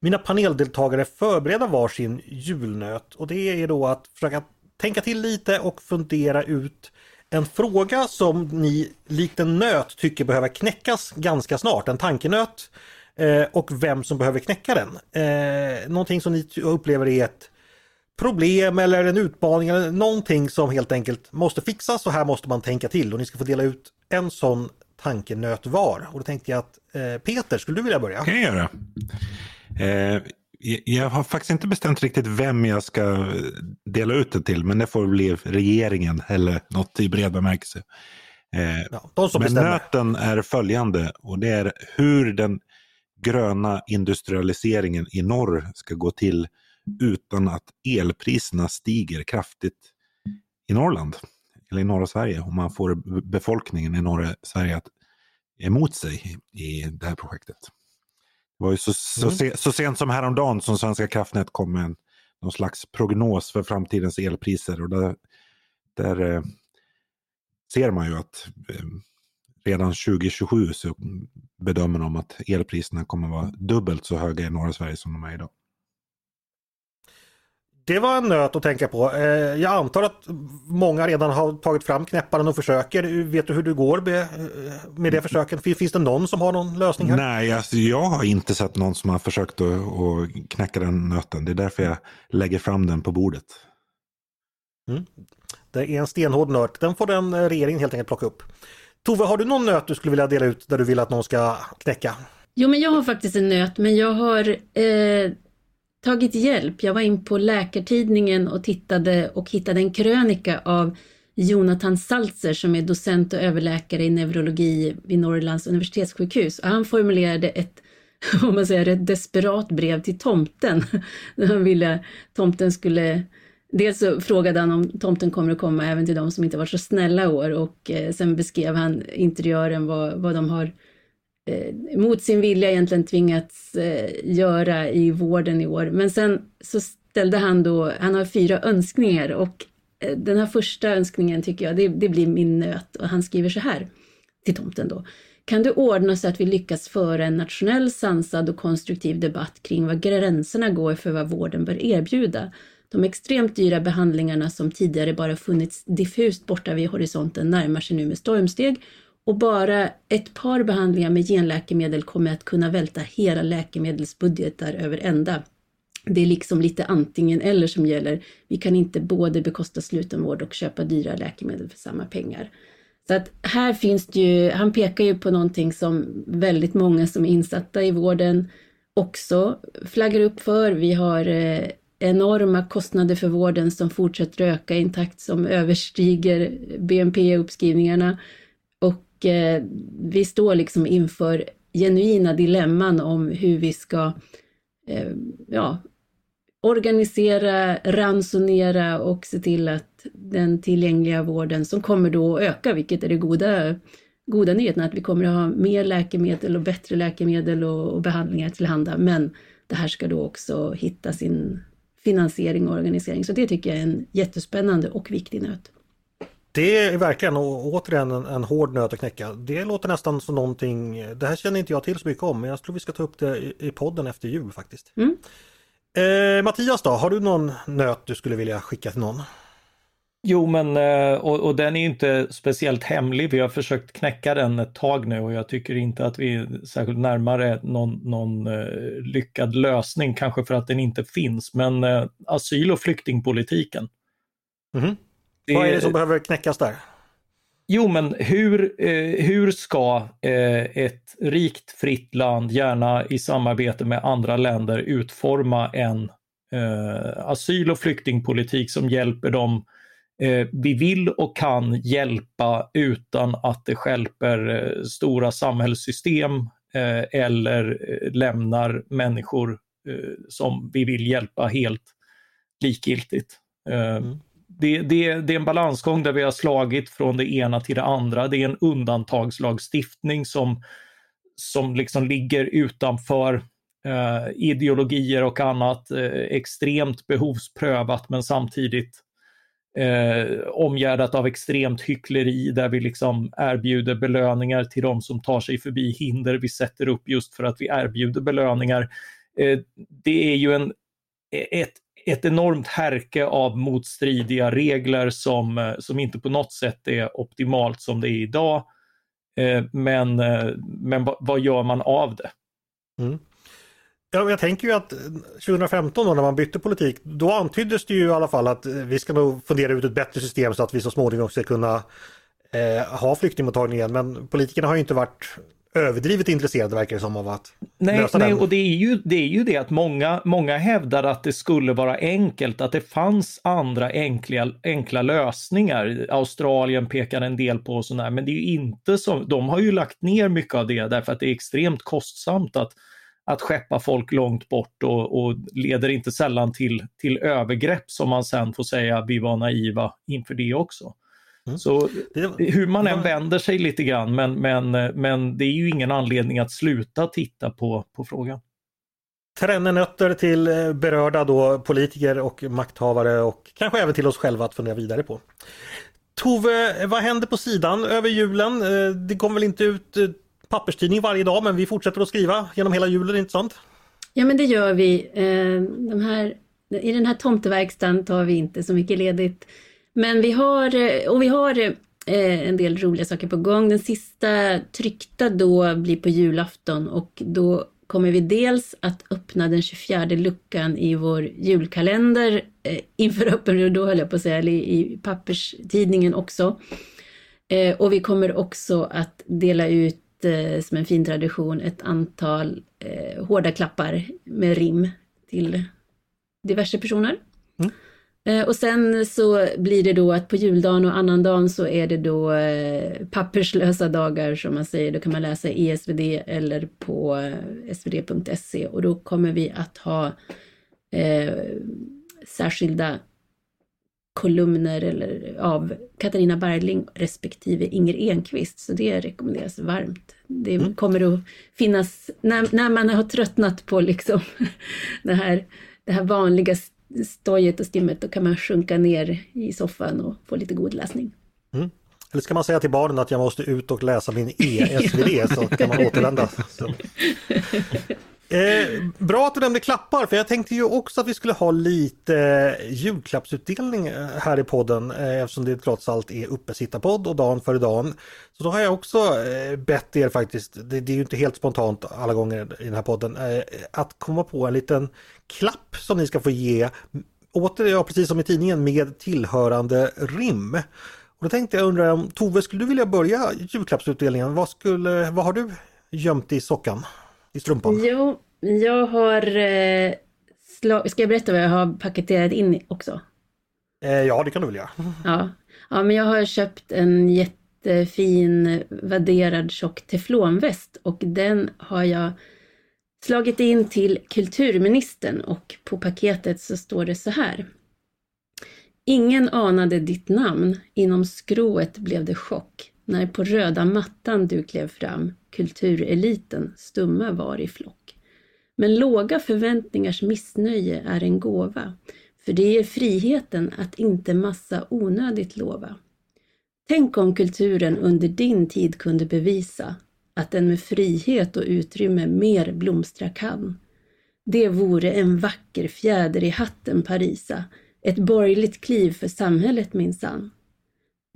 mina paneldeltagare förbereda varsin julnöt. Och det är då att försöka tänka till lite och fundera ut en fråga som ni likt en nöt tycker behöver knäckas ganska snart, en tankenöt, och vem som behöver knäcka den. Någonting som ni upplever är ett problem eller en utmaning eller någonting som helt enkelt måste fixas, och här måste man tänka till, och ni ska få dela ut en sån tankenöt var. Och då tänkte jag att Peter, skulle du vilja börja? Kan jag göra. Jag har faktiskt inte bestämt riktigt vem jag ska dela ut det till, men det får bli regeringen eller något i bred bemärkelse. Men nöten är följande, och det är hur den gröna industrialiseringen i norr ska gå till utan att elpriserna stiger kraftigt i Norrland eller i norra Sverige, om man får befolkningen i norra Sverige att emot sig i det här projektet. Det var ju så sent som häromdagen som Svenska kraftnät kom med någon slags prognos för framtidens elpriser, och där ser man ju att redan 2027 så bedömer de att elpriserna kommer vara dubbelt så höga i norra Sverige som de är idag. Det var en nöt att tänka på. Jag antar att många redan har tagit fram knäpparen och försöker. Vet du hur du går med det försöken? Finns det någon som har någon lösning här? Nej, alltså jag har inte sett någon som har försökt att knäcka den nöten. Det är därför jag lägger fram den på bordet. Mm. Det är en stenhård nöt. Den får den regeringen helt enkelt plocka upp. Tove, har du någon nöt du skulle vilja dela ut där du vill att någon ska knäcka? Jo, men jag har faktiskt en nöt, men jag har tagit hjälp. Jag var in på Läkartidningen och tittade och hittade en krönika av Jonathan Saltzer, som är docent och överläkare i neurologi vid Norrlands universitetssjukhus. Och han formulerade ett desperat brev till tomten. Han ville tomten skulle, dels så frågade han om tomten kommer att komma även till de som inte varit så snälla år, och sen beskrev han interiören, vad de har mot sin vilja egentligen tvingats göra i vården i år. Men sen så ställde han har 4 önskningar, och den här första önskningen tycker jag, det blir min nöt, och han skriver så här till tomten då. Kan du ordna så att vi lyckas föra en nationell, sansad och konstruktiv debatt kring vad gränserna går för vad vården bör erbjuda? De extremt dyra behandlingarna som tidigare bara funnits diffust borta vid horisonten närmar sig nu med stormsteg, och bara ett par behandlingar med genläkemedel kommer att kunna välta hela läkemedelsbudgetar över ända. Det är liksom lite antingen eller som gäller. Vi kan inte både bekosta slutenvård och köpa dyra läkemedel för samma pengar. Så att här finns det ju, han pekar ju på någonting som väldigt många som är insatta i vården också flaggar upp för. Vi har enorma kostnader för vården som fortsätter öka i en takt som överstiger BNP-uppskrivningarna. Och vi står liksom inför genuina dilemman om hur vi ska organisera, ransonera och se till att den tillgängliga vården som kommer då öka, vilket är det goda nyheten, att vi kommer att ha mer läkemedel och bättre läkemedel och behandlingar tillhanda, men det här ska då också hitta sin finansiering och organisering. Så det tycker jag är en jättespännande och viktig nöt. Det är verkligen återigen en hård nöt att knäcka. Det låter nästan som någonting, det här känner inte jag till så mycket om, men jag tror vi ska ta upp det i podden efter jul faktiskt. Mm. Mattias då, har du någon nöt du skulle vilja skicka till någon? Jo, men och den är inte speciellt hemlig. Vi har försökt knäcka den ett tag nu och jag tycker inte att vi är särskilt närmare någon lyckad lösning, kanske för att den inte finns, men asyl- och flyktingpolitiken. Mm. Vad är det som behöver knäckas där? Jo, men hur ska ett rikt, fritt land, gärna i samarbete med andra länder, utforma en asyl- och flyktingpolitik som hjälper dem vi vill och kan hjälpa utan att det stjälper stora samhällssystem eller lämnar människor som vi vill hjälpa helt likgiltigt. Det är en balansgång där vi har slagit från det ena till det andra. Det är en undantagslagstiftning som liksom ligger utanför ideologier och annat, extremt behovsprövat, men samtidigt omgärdat av extremt hyckleri, där vi liksom erbjuder belöningar till de som tar sig förbi hinder vi sätter upp just för att vi erbjuder belöningar. Det är ju ett enormt härke av motstridiga regler som inte på något sätt är optimalt som det är idag. Men vad gör man av det? Mm. Jag tänker ju att 2015 då, när man bytte politik, då antyddes det ju i alla fall att vi ska nog fundera ut ett bättre system så att vi så småningom ska kunna ha flyktingmottagning igen. Men politikerna har ju inte varit överdrivet intresserade, verkar det som, av att lösa den. Och det är ju det att många hävdar att det skulle vara enkelt, att det fanns andra enkla lösningar. Australien pekar en del på och sådär, men det är ju inte så. De har ju lagt ner mycket av det därför att det är extremt kostsamt att skeppa folk långt bort och leder inte sällan till övergrepp som man sen får säga vi var naiva inför det också. Mm. Så hur man än vänder sig lite grann, men det är ju ingen anledning att sluta titta på frågan. Tränenötter till berörda då, politiker och makthavare och kanske även till oss själva att fundera vidare på. Tove, vad händer på sidan över julen? Det kommer väl inte ut papperstidning varje dag, men vi fortsätter att skriva genom hela julen, inte sant? Ja, men det gör vi. I den här tomteverkstan tar vi inte så mycket ledigt. Men vi har en del roliga saker på gång. Den sista tryckta då blir på julafton, och då kommer vi dels att öppna den 24:e luckan i vår julkalender inför öppen, och då höll jag på att säga, i papperstidningen också. Och vi kommer också att dela ut, som en fin tradition, ett antal hårda klappar med rim till diverse personer. Mm. Och sen så blir det då att på juldagen och annandagen så är det då papperslösa dagar, som man säger. Då kan man läsa i SvD eller på svd.se, och då kommer vi att ha särskilda kolumner av Katarina Bergling respektive Inger Enqvist, så det rekommenderas varmt. Det kommer att finnas när man har tröttnat på liksom det här vanliga stojet och stimmet, då kan man sjunka ner i soffan och få lite god läsning. Mm. Eller ska man säga till barnen att jag måste ut och läsa min ESVD så kan man återvända. Så. Bra att du nämnde klappar, för jag tänkte ju också att vi skulle ha lite julklappsutdelning här i podden, eftersom det trots allt är uppesittarpodd och dagen före dagen. Så då har jag också bett er faktiskt, det är ju inte helt spontant alla gånger i den här podden, att komma på en liten klapp som ni ska få ge, återigen precis som i tidningen, med tillhörande rim. Och då tänkte jag, undra om Tove, skulle du vilja börja julklappsutdelningen? Vad har du gömt i sockan? I strumpan? Jo, jag har... Ska jag berätta vad jag har paketerat in också? Ja, det kan du väl göra. Ja, men jag har köpt en jättefin vadderad tjock teflonväst. Och den har jag slagit in till kulturministern. Och på paketet så står det så här. Ingen anade ditt namn. Inom skrået blev det chock. När på röda mattan du klev fram, kultureliten stumma var i flock. Men låga förväntningars missnöje är en gåva, för det ger friheten att inte massa onödigt lova. Tänk om kulturen under din tid kunde bevisa att den med frihet och utrymme mer blomstra kan. Det vore en vacker fjäder i hatten, Parisa, ett borgerligt kliv för samhället minsann.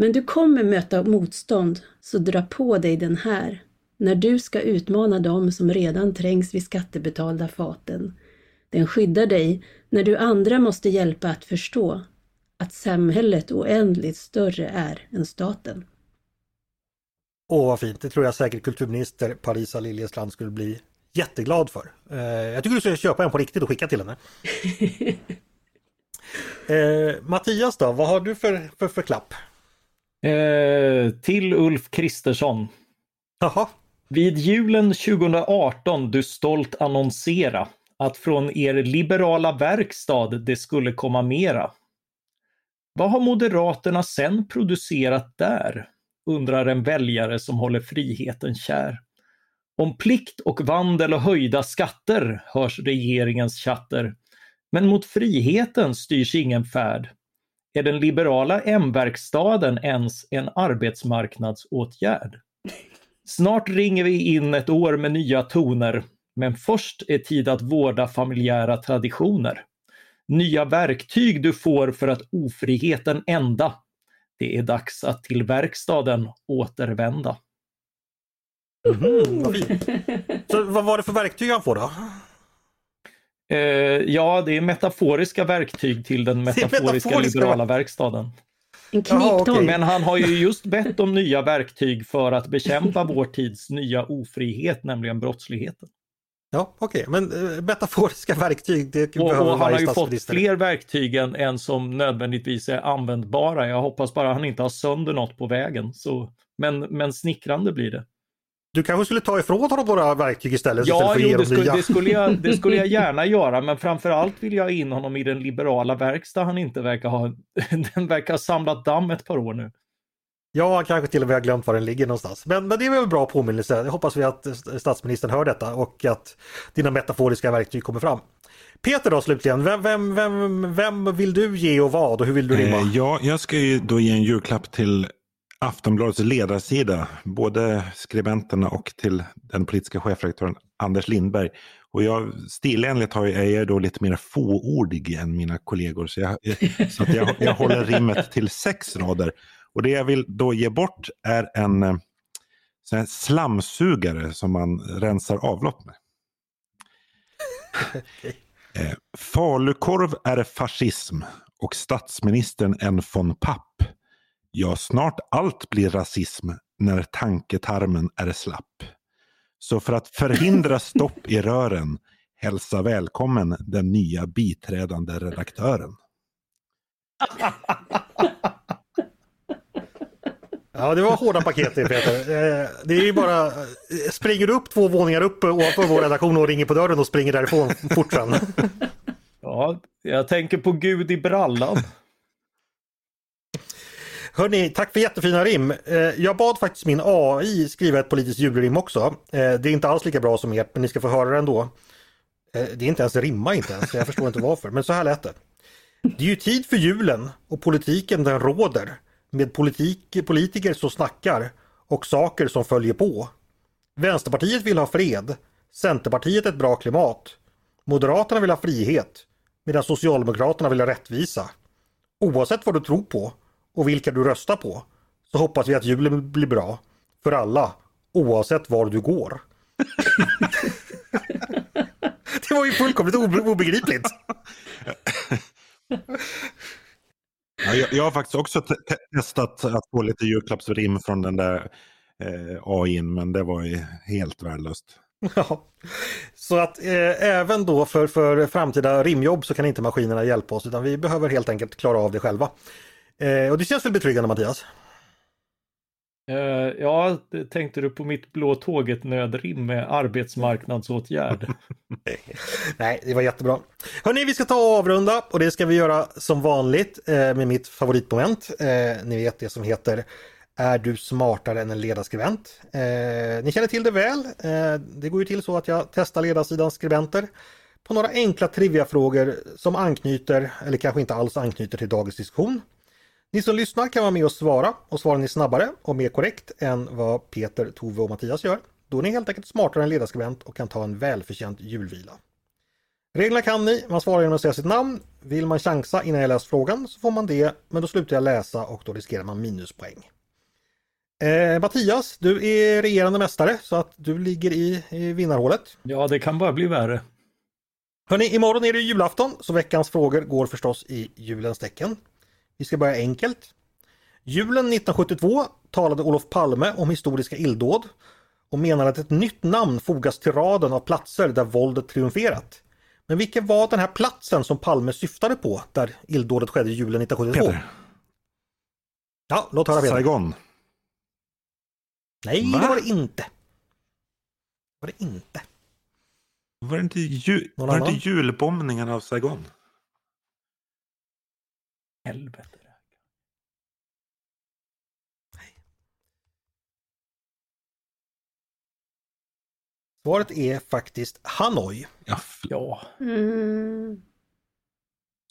Men du kommer möta motstånd, så dra på dig den här. När du ska utmana dem som redan trängs vid skattebetalda faten. Den skyddar dig när du andra måste hjälpa att förstå att samhället oändligt större är än staten. Åh, vad fint. Det tror jag säkert kulturminister Parisa Liljestrand skulle bli jätteglad för. Jag tycker du ska köpa en på riktigt och skicka till henne. Mattias då, vad har du för klapp? Till Ulf Kristersson. Aha. Vid julen 2018 du stolt annonsera att från er liberala verkstad det skulle komma mera. Vad har Moderaterna sen producerat där? Undrar en väljare som håller friheten kär. Om plikt och vandel och höjda skatter hörs regeringens chatter. Men mot friheten styrs ingen färd. Är den liberala M-verkstaden ens en arbetsmarknadsåtgärd? Snart ringer vi in ett år med nya toner, men först är tid att vårda familjära traditioner. Nya verktyg du får för att ofriheten ända. Det är dags att till verkstaden återvända. Mm. Så vad var det för verktyg han får då? Ja, det är metaforiska verktyg till den metaforiska liberala verkstaden. Ja, okay. Men han har ju just bett om nya verktyg för att bekämpa vår tids nya ofrihet, nämligen brottsligheten. Ja, okej. Okay. Men metaforiska verktyg... Det och han har ju fått fler verktyg än som nödvändigtvis är användbara. Jag hoppas bara han inte har sönder något på vägen. Så, men snickrande blir det. Du kanske skulle ta ifrån honom våra verktyg istället? Ja, det skulle jag gärna göra. Men framförallt vill jag in honom i den liberala verkstad han inte verkar ha. Den verkar ha samlat damm ett par år nu. Ja, kanske till och med har glömt var den ligger någonstans. Men det är väl en bra påminnelse. Jag hoppas vi att statsministern hör detta och att dina metaforiska verktyg kommer fram. Peter då slutligen, vem vill du ge och vad och hur vill du rimma? Ja, jag ska ju då ge en julklapp till Aftonbladets ledarsida, både skribenterna och till den politiska chefredaktören Anders Lindberg. Och jag stilenligt är jag då lite mer fåordig än mina kollegor, så att jag håller rimmet till 6 rader. Och det jag vill då ge bort är en slamsugare som man rensar avlopp med. Falukorv är fascism och statsministern en von Papp. Ja, snart allt blir rasism när tanketarmen är slapp. Så för att förhindra stopp i rören, hälsa välkommen den nya biträdande redaktören. Ja, det var hårda paket Peter. Det är ju bara, springer du upp 2 våningar upp ovanför vår redaktion och ringer på dörren och springer därifrån fort fram. Ja, jag tänker på Gud i brallan. Hörrni, tack för jättefina rim. Jag bad faktiskt min AI skriva ett politiskt julrim också. Det är inte alls lika bra som ert, men ni ska få höra det ändå. Det är inte ens rimma inte ens, jag förstår inte varför. Men så här lät det. Det är ju tid för julen och politiken den råder. Med politiker som snackar och saker som följer på. Vänsterpartiet vill ha fred. Centerpartiet ett bra klimat. Moderaterna vill ha frihet, medan Socialdemokraterna vill ha rättvisa. Oavsett vad du tror på och vilka du röstar på, så hoppas vi att julen blir bra för alla, oavsett var du går. Det var ju fullkomligt obegripligt. Ja, jag har faktiskt också testat att få lite julklappsrim från den där AI:n, men det var ju helt värdelöst. Ja. Så att även då för framtida rimjobb så kan inte maskinerna hjälpa oss, utan vi behöver helt enkelt klara av det själva. Och det känns väl betryggande, Mattias? Ja, tänkte du på mitt blå tåget nödrim med arbetsmarknadsåtgärd? Nej, det var jättebra. Hörrni, vi ska ta och avrunda, och det ska vi göra som vanligt med mitt favoritmoment. Ni vet det som heter Är du smartare än en ledarskribent? Ni känner till det väl. Det går ju till så att jag testar ledarsidans skribenter på några enkla trivia-frågor som anknyter, eller kanske inte alls anknyter, till dagens diskussion. Ni som lyssnar kan vara med och svarar ni snabbare och mer korrekt än vad Peter, Tove och Mattias gör, då är ni helt enkelt smartare än ledarskribent och kan ta en välförtjänt julvila. Reglerna kan ni, man svarar genom att säga sitt namn. Vill man chansa innan jag läser frågan så får man det, men då slutar jag läsa och då riskerar man minuspoäng. Mattias, du är regerande mästare så att du ligger i vinnarhålet. Ja, det kan bara bli värre. Hörrni, imorgon är det julafton så veckans frågor går förstås i julens tecken. Vi ska börja enkelt. Julen 1972 talade Olof Palme om historiska illdåd och menade att ett nytt namn fogas till raden av platser där våldet triumferat. Men vilken var den här platsen som Palme syftade på där illdådet skedde julen 1972? Peter. Ja, låt höra Peter. Saigon. Nej, va? Det var det inte. Var det inte? Var det inte, var det inte julbombningen av Saigon? Helvete. Nej. Svaret är faktiskt Hanoi. Ja. Mm.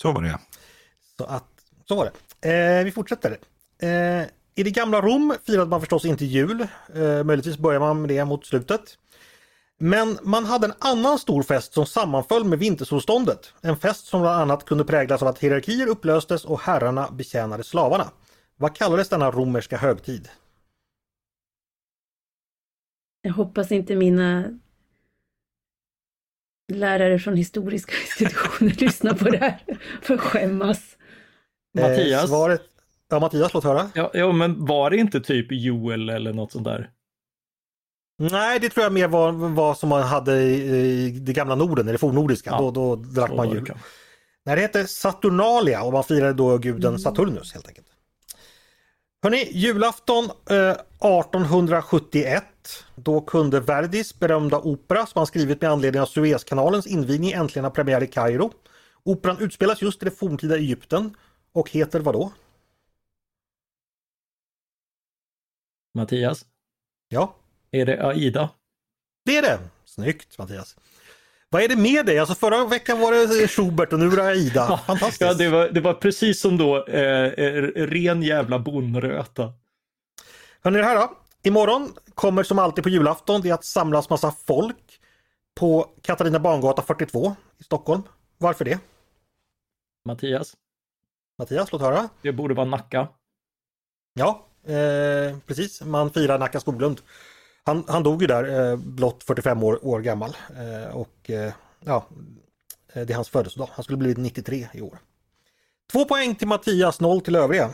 Så var det. Ja. Så var det. Vi fortsätter. I det gamla Rom firade man förstås inte jul. Möjligtvis börjar man med det mot slutet. Men man hade en annan stor fest som sammanföll med vintersolståndet. En fest som bland annat kunde präglas av att hierarkier upplöstes och herrarna betjänade slavarna. Vad kallades denna romerska högtid? Jag hoppas inte mina lärare från historiska institutioner lyssnar på det här för skämmas. Mattias? Svaret... Ja, Mattias, låt höra. Ja, men var det inte typ Joel eller något sånt där? Nej, det tror jag mer var som man hade i det gamla Norden, eller fornnordiska. Ja, då drack man jul. Nej, det hette Saturnalia och man firade då guden Saturnus helt enkelt. Hörrni, julafton 1871. Då kunde Verdis berömda opera som han skrivit med anledning av Suezkanalens invigning äntligen ha premiär i Kairo. Operan utspelas just i det forntida Egypten och heter vad då? Mattias? Ja? Är det Aida? Det är det! Snyggt, Mattias. Vad är det med dig? Alltså förra veckan var det Schubert och nu är det Aida. Fantastiskt. Ja, det var precis som då ren jävla bonröta. Hör ni det här då? Imorgon kommer som alltid på julafton det att samlas massa folk på Katarina Bangata 42 i Stockholm. Varför det? Mattias, låt höra. Det borde vara Nacka. Ja. Precis, man firar Nacka Skoglund. Han dog ju där blott 45 år gammal. Det är hans födelsedag. Han skulle bli 93 i år. 2 poäng till Mattias, 0 till övriga.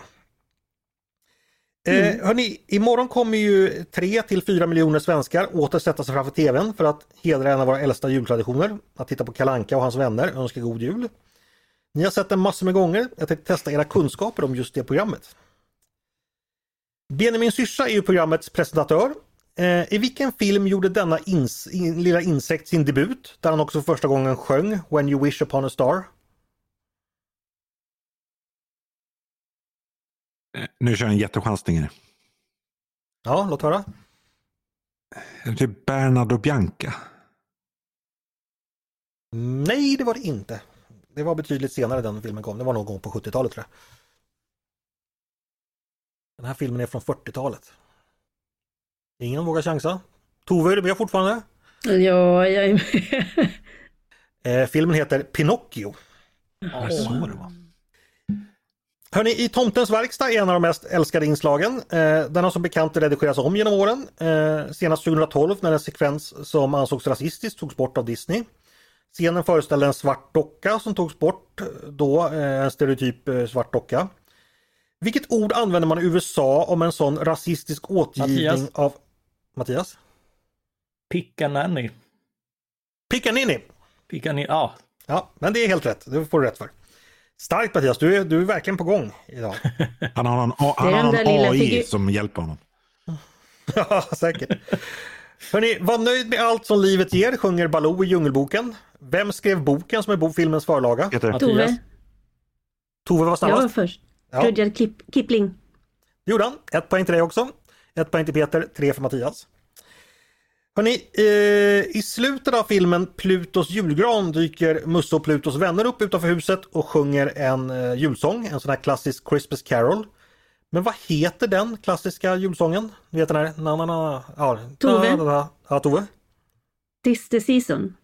Hörrni, imorgon kommer ju 3-4 miljoner svenskar återsätta sig framför tvn för att hedra en av våra äldsta jultraditioner. Att titta på Kalanka och hans vänner. Önskar god jul. Ni har sett den massor med gånger. Jag tänkte testa era kunskaper om just det programmet. Benjamin Syssa är ju programmets presentatör. I vilken film gjorde denna lilla insekt sin debut där han också första gången sjöng When You Wish Upon a Star? Nu kör jag en jättechansning här. Ja, låt höra. Det är Bernard och Bianca. Nej, det var det inte. Det var betydligt senare den filmen kom. Det var någon gång på 70-talet tror jag. Den här filmen är från 40-talet. Ingen vågar chansa. Tove, är du med fortfarande? Ja, jag är med. Filmen heter Pinocchio. Ja, så var det, va? Hörrni, i Tomtens verkstad är en av de mest älskade inslagen. Den har som bekant redigerats om genom åren. Senast 2012 när en sekvens som ansågs rasistisk togs bort av Disney. Scenen föreställde en svart docka som togs bort då, en stereotyp svart docka. Vilket ord använder man i USA om en sån rasistisk återgivning av... Mattias? Piccanini. Piccanini? Piccanini, ja. Ja, men det är helt rätt. Det får du rätt för. Starkt, Mattias, du är verkligen på gång idag. Han har en AI som hjälper honom. Ja, säkert. Hörrni, var nöjd med allt som livet ger, sjunger Baloo i Djungelboken. Vem skrev boken som är filmens förlaga? Tove. Tove var snabbast. Jag var först. Ja. Rudyard Kipling. Det gjorde han. 1 poäng till dig också. 1 poäng till Peter, 3 för Mattias. Hörrni, i slutet av filmen Plutos julgran dyker Musse och Plutos vänner upp utanför huset och sjunger en julsång, en sån här klassisk Christmas Carol. Men vad heter den klassiska julsången? Ni vet den här? Tove. Ja, Tove. This the season.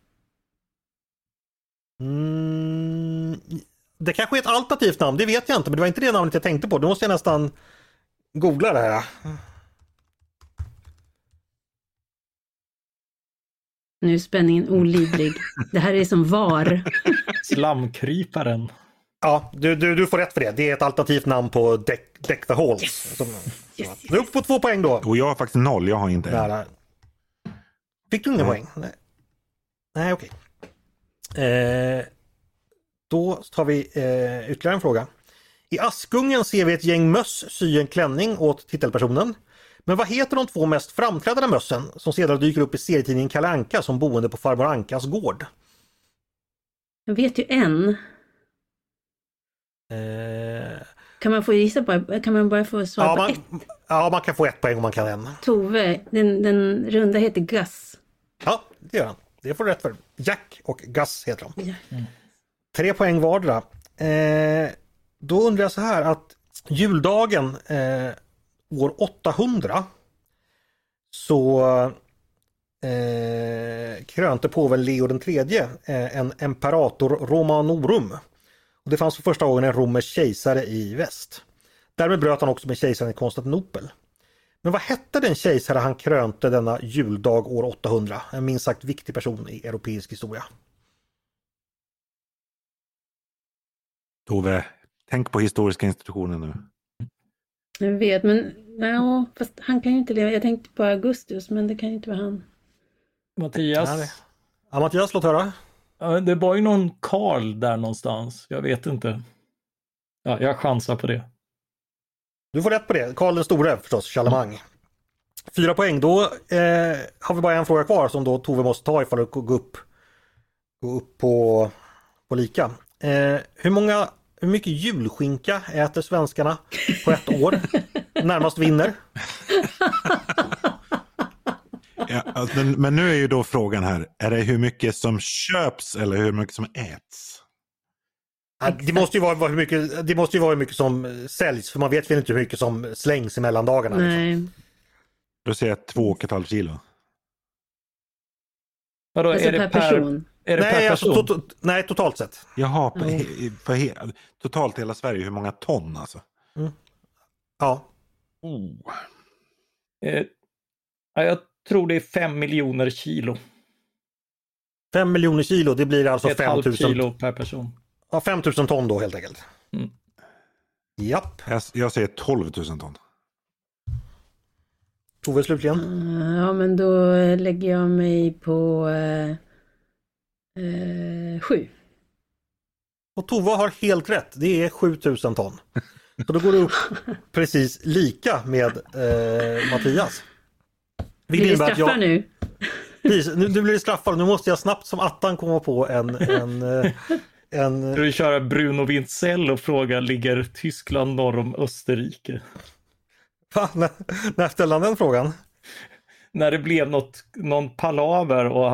Det kanske är ett alternativt namn, det vet jag inte, men det var inte det namnet jag tänkte på. Då måste jag nästan googla det här. Nu är spänningen olidlig. Det här är som var. Slamkryparen. Ja, du får rätt för det. Det är ett alternativt namn på Deck the Hall. Yes. Yes. Du är uppe på 2 poäng då. Och jag har faktiskt 0, jag har inte en. Fick du ingen poäng? Nej, okej. Okay. Då tar vi ytterligare en fråga. I Askungen ser vi ett gäng möss sy en klänning åt titelpersonen. Men vad heter de 2 mest framträdande mössen som sedan dyker upp i serietidningen Kalle Anka som boende på farmor Ankas gård? Jag vet ju en. Kan man få gissa på? Kan man bara få svara på ett? Ja, man kan få 1 poäng om man kan en. Tove, den runda heter Gass. Ja, det gör han. Det får du rätt för. Jack och Gass heter de. Ja. 3 poäng vardera. Då undrar jag så här att juldagen... år 800 så krönte påven Leo den tredje en imperator romanorum. Och det fanns för första gången en romersk kejsare i väst. Därmed bröt han också med kejsaren i Konstantinopel. Men vad hette den kejsare han krönte denna juldag år 800? En minst sagt viktig person i europeisk historia. Tove, tänk på historiska institutioner nu. Jag vet, men no, fast han kan ju inte leva. Jag tänkte på Augustus, men det kan ju inte vara han. Mattias. Ja, Mattias, låt höra. Ja, det var ju någon Karl där någonstans. Jag vet inte. Ja, jag chansar på det. Du får rätt på det. Karl den store förstås, Charlemagne. 4 poäng. Då har vi bara en fråga kvar som då Tove måste ta ifall att gå upp på lika. Hur mycket julskinka äter svenskarna på ett år? Närmast vinner. Ja, alltså, men nu är ju då frågan här. Är det hur mycket som köps eller hur mycket som äts? Ja, det måste ju vara hur mycket som säljs. För man vet väl inte hur mycket som slängs i mellandagarna. Nej. Liksom. Då säger jag 2,5 kilo. Vadå, alltså är det per person? Nej, alltså, nej, totalt sett. Jaha, totalt hela Sverige, hur många ton alltså? Mm. Ja. Oh. Jag tror det är 5 miljoner kilo. 5 miljoner kilo, det blir alltså 5 000 kilo per person. Ja, 5 000 ton då helt enkelt. Mm. Japp. Jag säger 12 000 ton. Tove slutligen? Ja, men då lägger jag mig på... 7. Och Tova har helt rätt. Det är 7000 ton. Så då går det upp precis lika med Mattias. Vill du straffa nu? Precis, nu blir det straffad. Nu måste jag snabbt som attan komma på en... Du köra Bruno Wintzell och fråga, ligger Tyskland norr om Österrike? Va? När ställde han den frågan? När det blev någon palaver och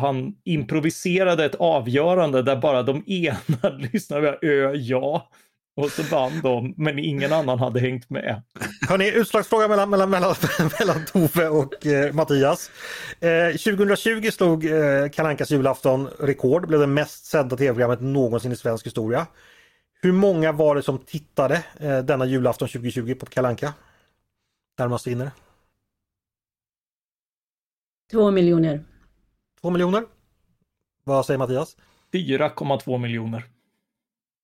han improviserade ett avgörande där bara de ena lyssnade. Ja. Och så vann de, men ingen annan hade hängt med. Hörrni, utslagsfråga mellan Tove och Mattias. 2020 slog Kalle Ankas julafton rekord. Blev det mest sedda tv-programmet någonsin i svensk historia. Hur många var det som tittade denna julafton 2020 på Kalle Anka? Närmast vinnare. 2 miljoner. 2 miljoner? Vad säger Mattias? 4,2 miljoner.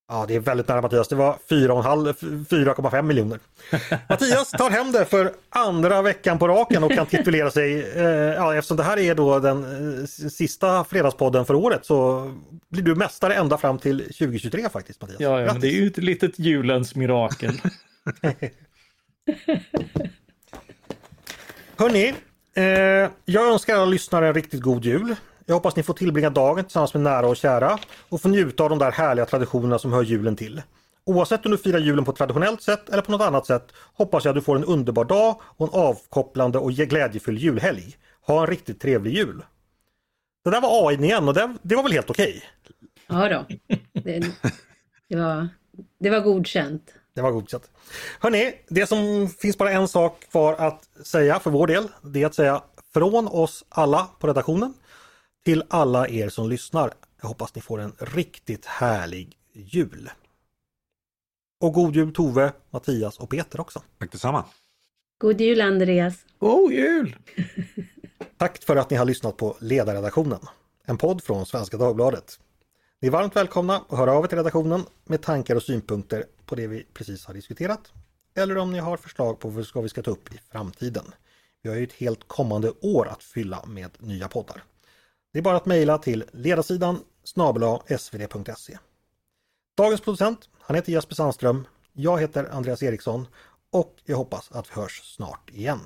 Ja, det är väldigt nära Mattias. Det var 4,5 miljoner. Mattias tar hem det för andra veckan på raken och kan titulera sig. Eftersom det här är då den sista fredagspodden för året så blir du mästare ända fram till 2023 faktiskt, Mattias. Ja, men det är ju ett litet julens mirakel. Hörrni, jag önskar alla lyssnare en riktigt god jul. Jag hoppas ni får tillbringa dagen tillsammans med nära och kära och får njuta av de där härliga traditionerna som hör julen till. Oavsett om du firar julen på ett traditionellt sätt eller på något annat sätt hoppas jag att du får en underbar dag och en avkopplande och glädjefylld julhelg. Ha en riktigt trevlig jul. Det där var AI igen och det var väl helt okej? Ja då, det var godkänt. Det var godkänt. Hörrni, det som finns bara en sak kvar att säga för vår del, det är att säga från oss alla på redaktionen till alla er som lyssnar. Jag hoppas ni får en riktigt härlig jul. Och god jul Tove, Mattias och Peter också. Tack detsamma. God jul Andreas. God jul! Tack för att ni har lyssnat på Ledarredaktionen. En podd från Svenska Dagbladet. Ni är varmt välkomna att höra av er till redaktionen med tankar och synpunkter på det vi precis har diskuterat. Eller om ni har förslag på vad vi ska ta upp i framtiden. Vi har ju ett helt kommande år att fylla med nya poddar. Det är bara att mejla till ledarsidan@svd.se. Dagens producent, han heter Jesper Sandström. Jag heter Andreas Eriksson och jag hoppas att vi hörs snart igen.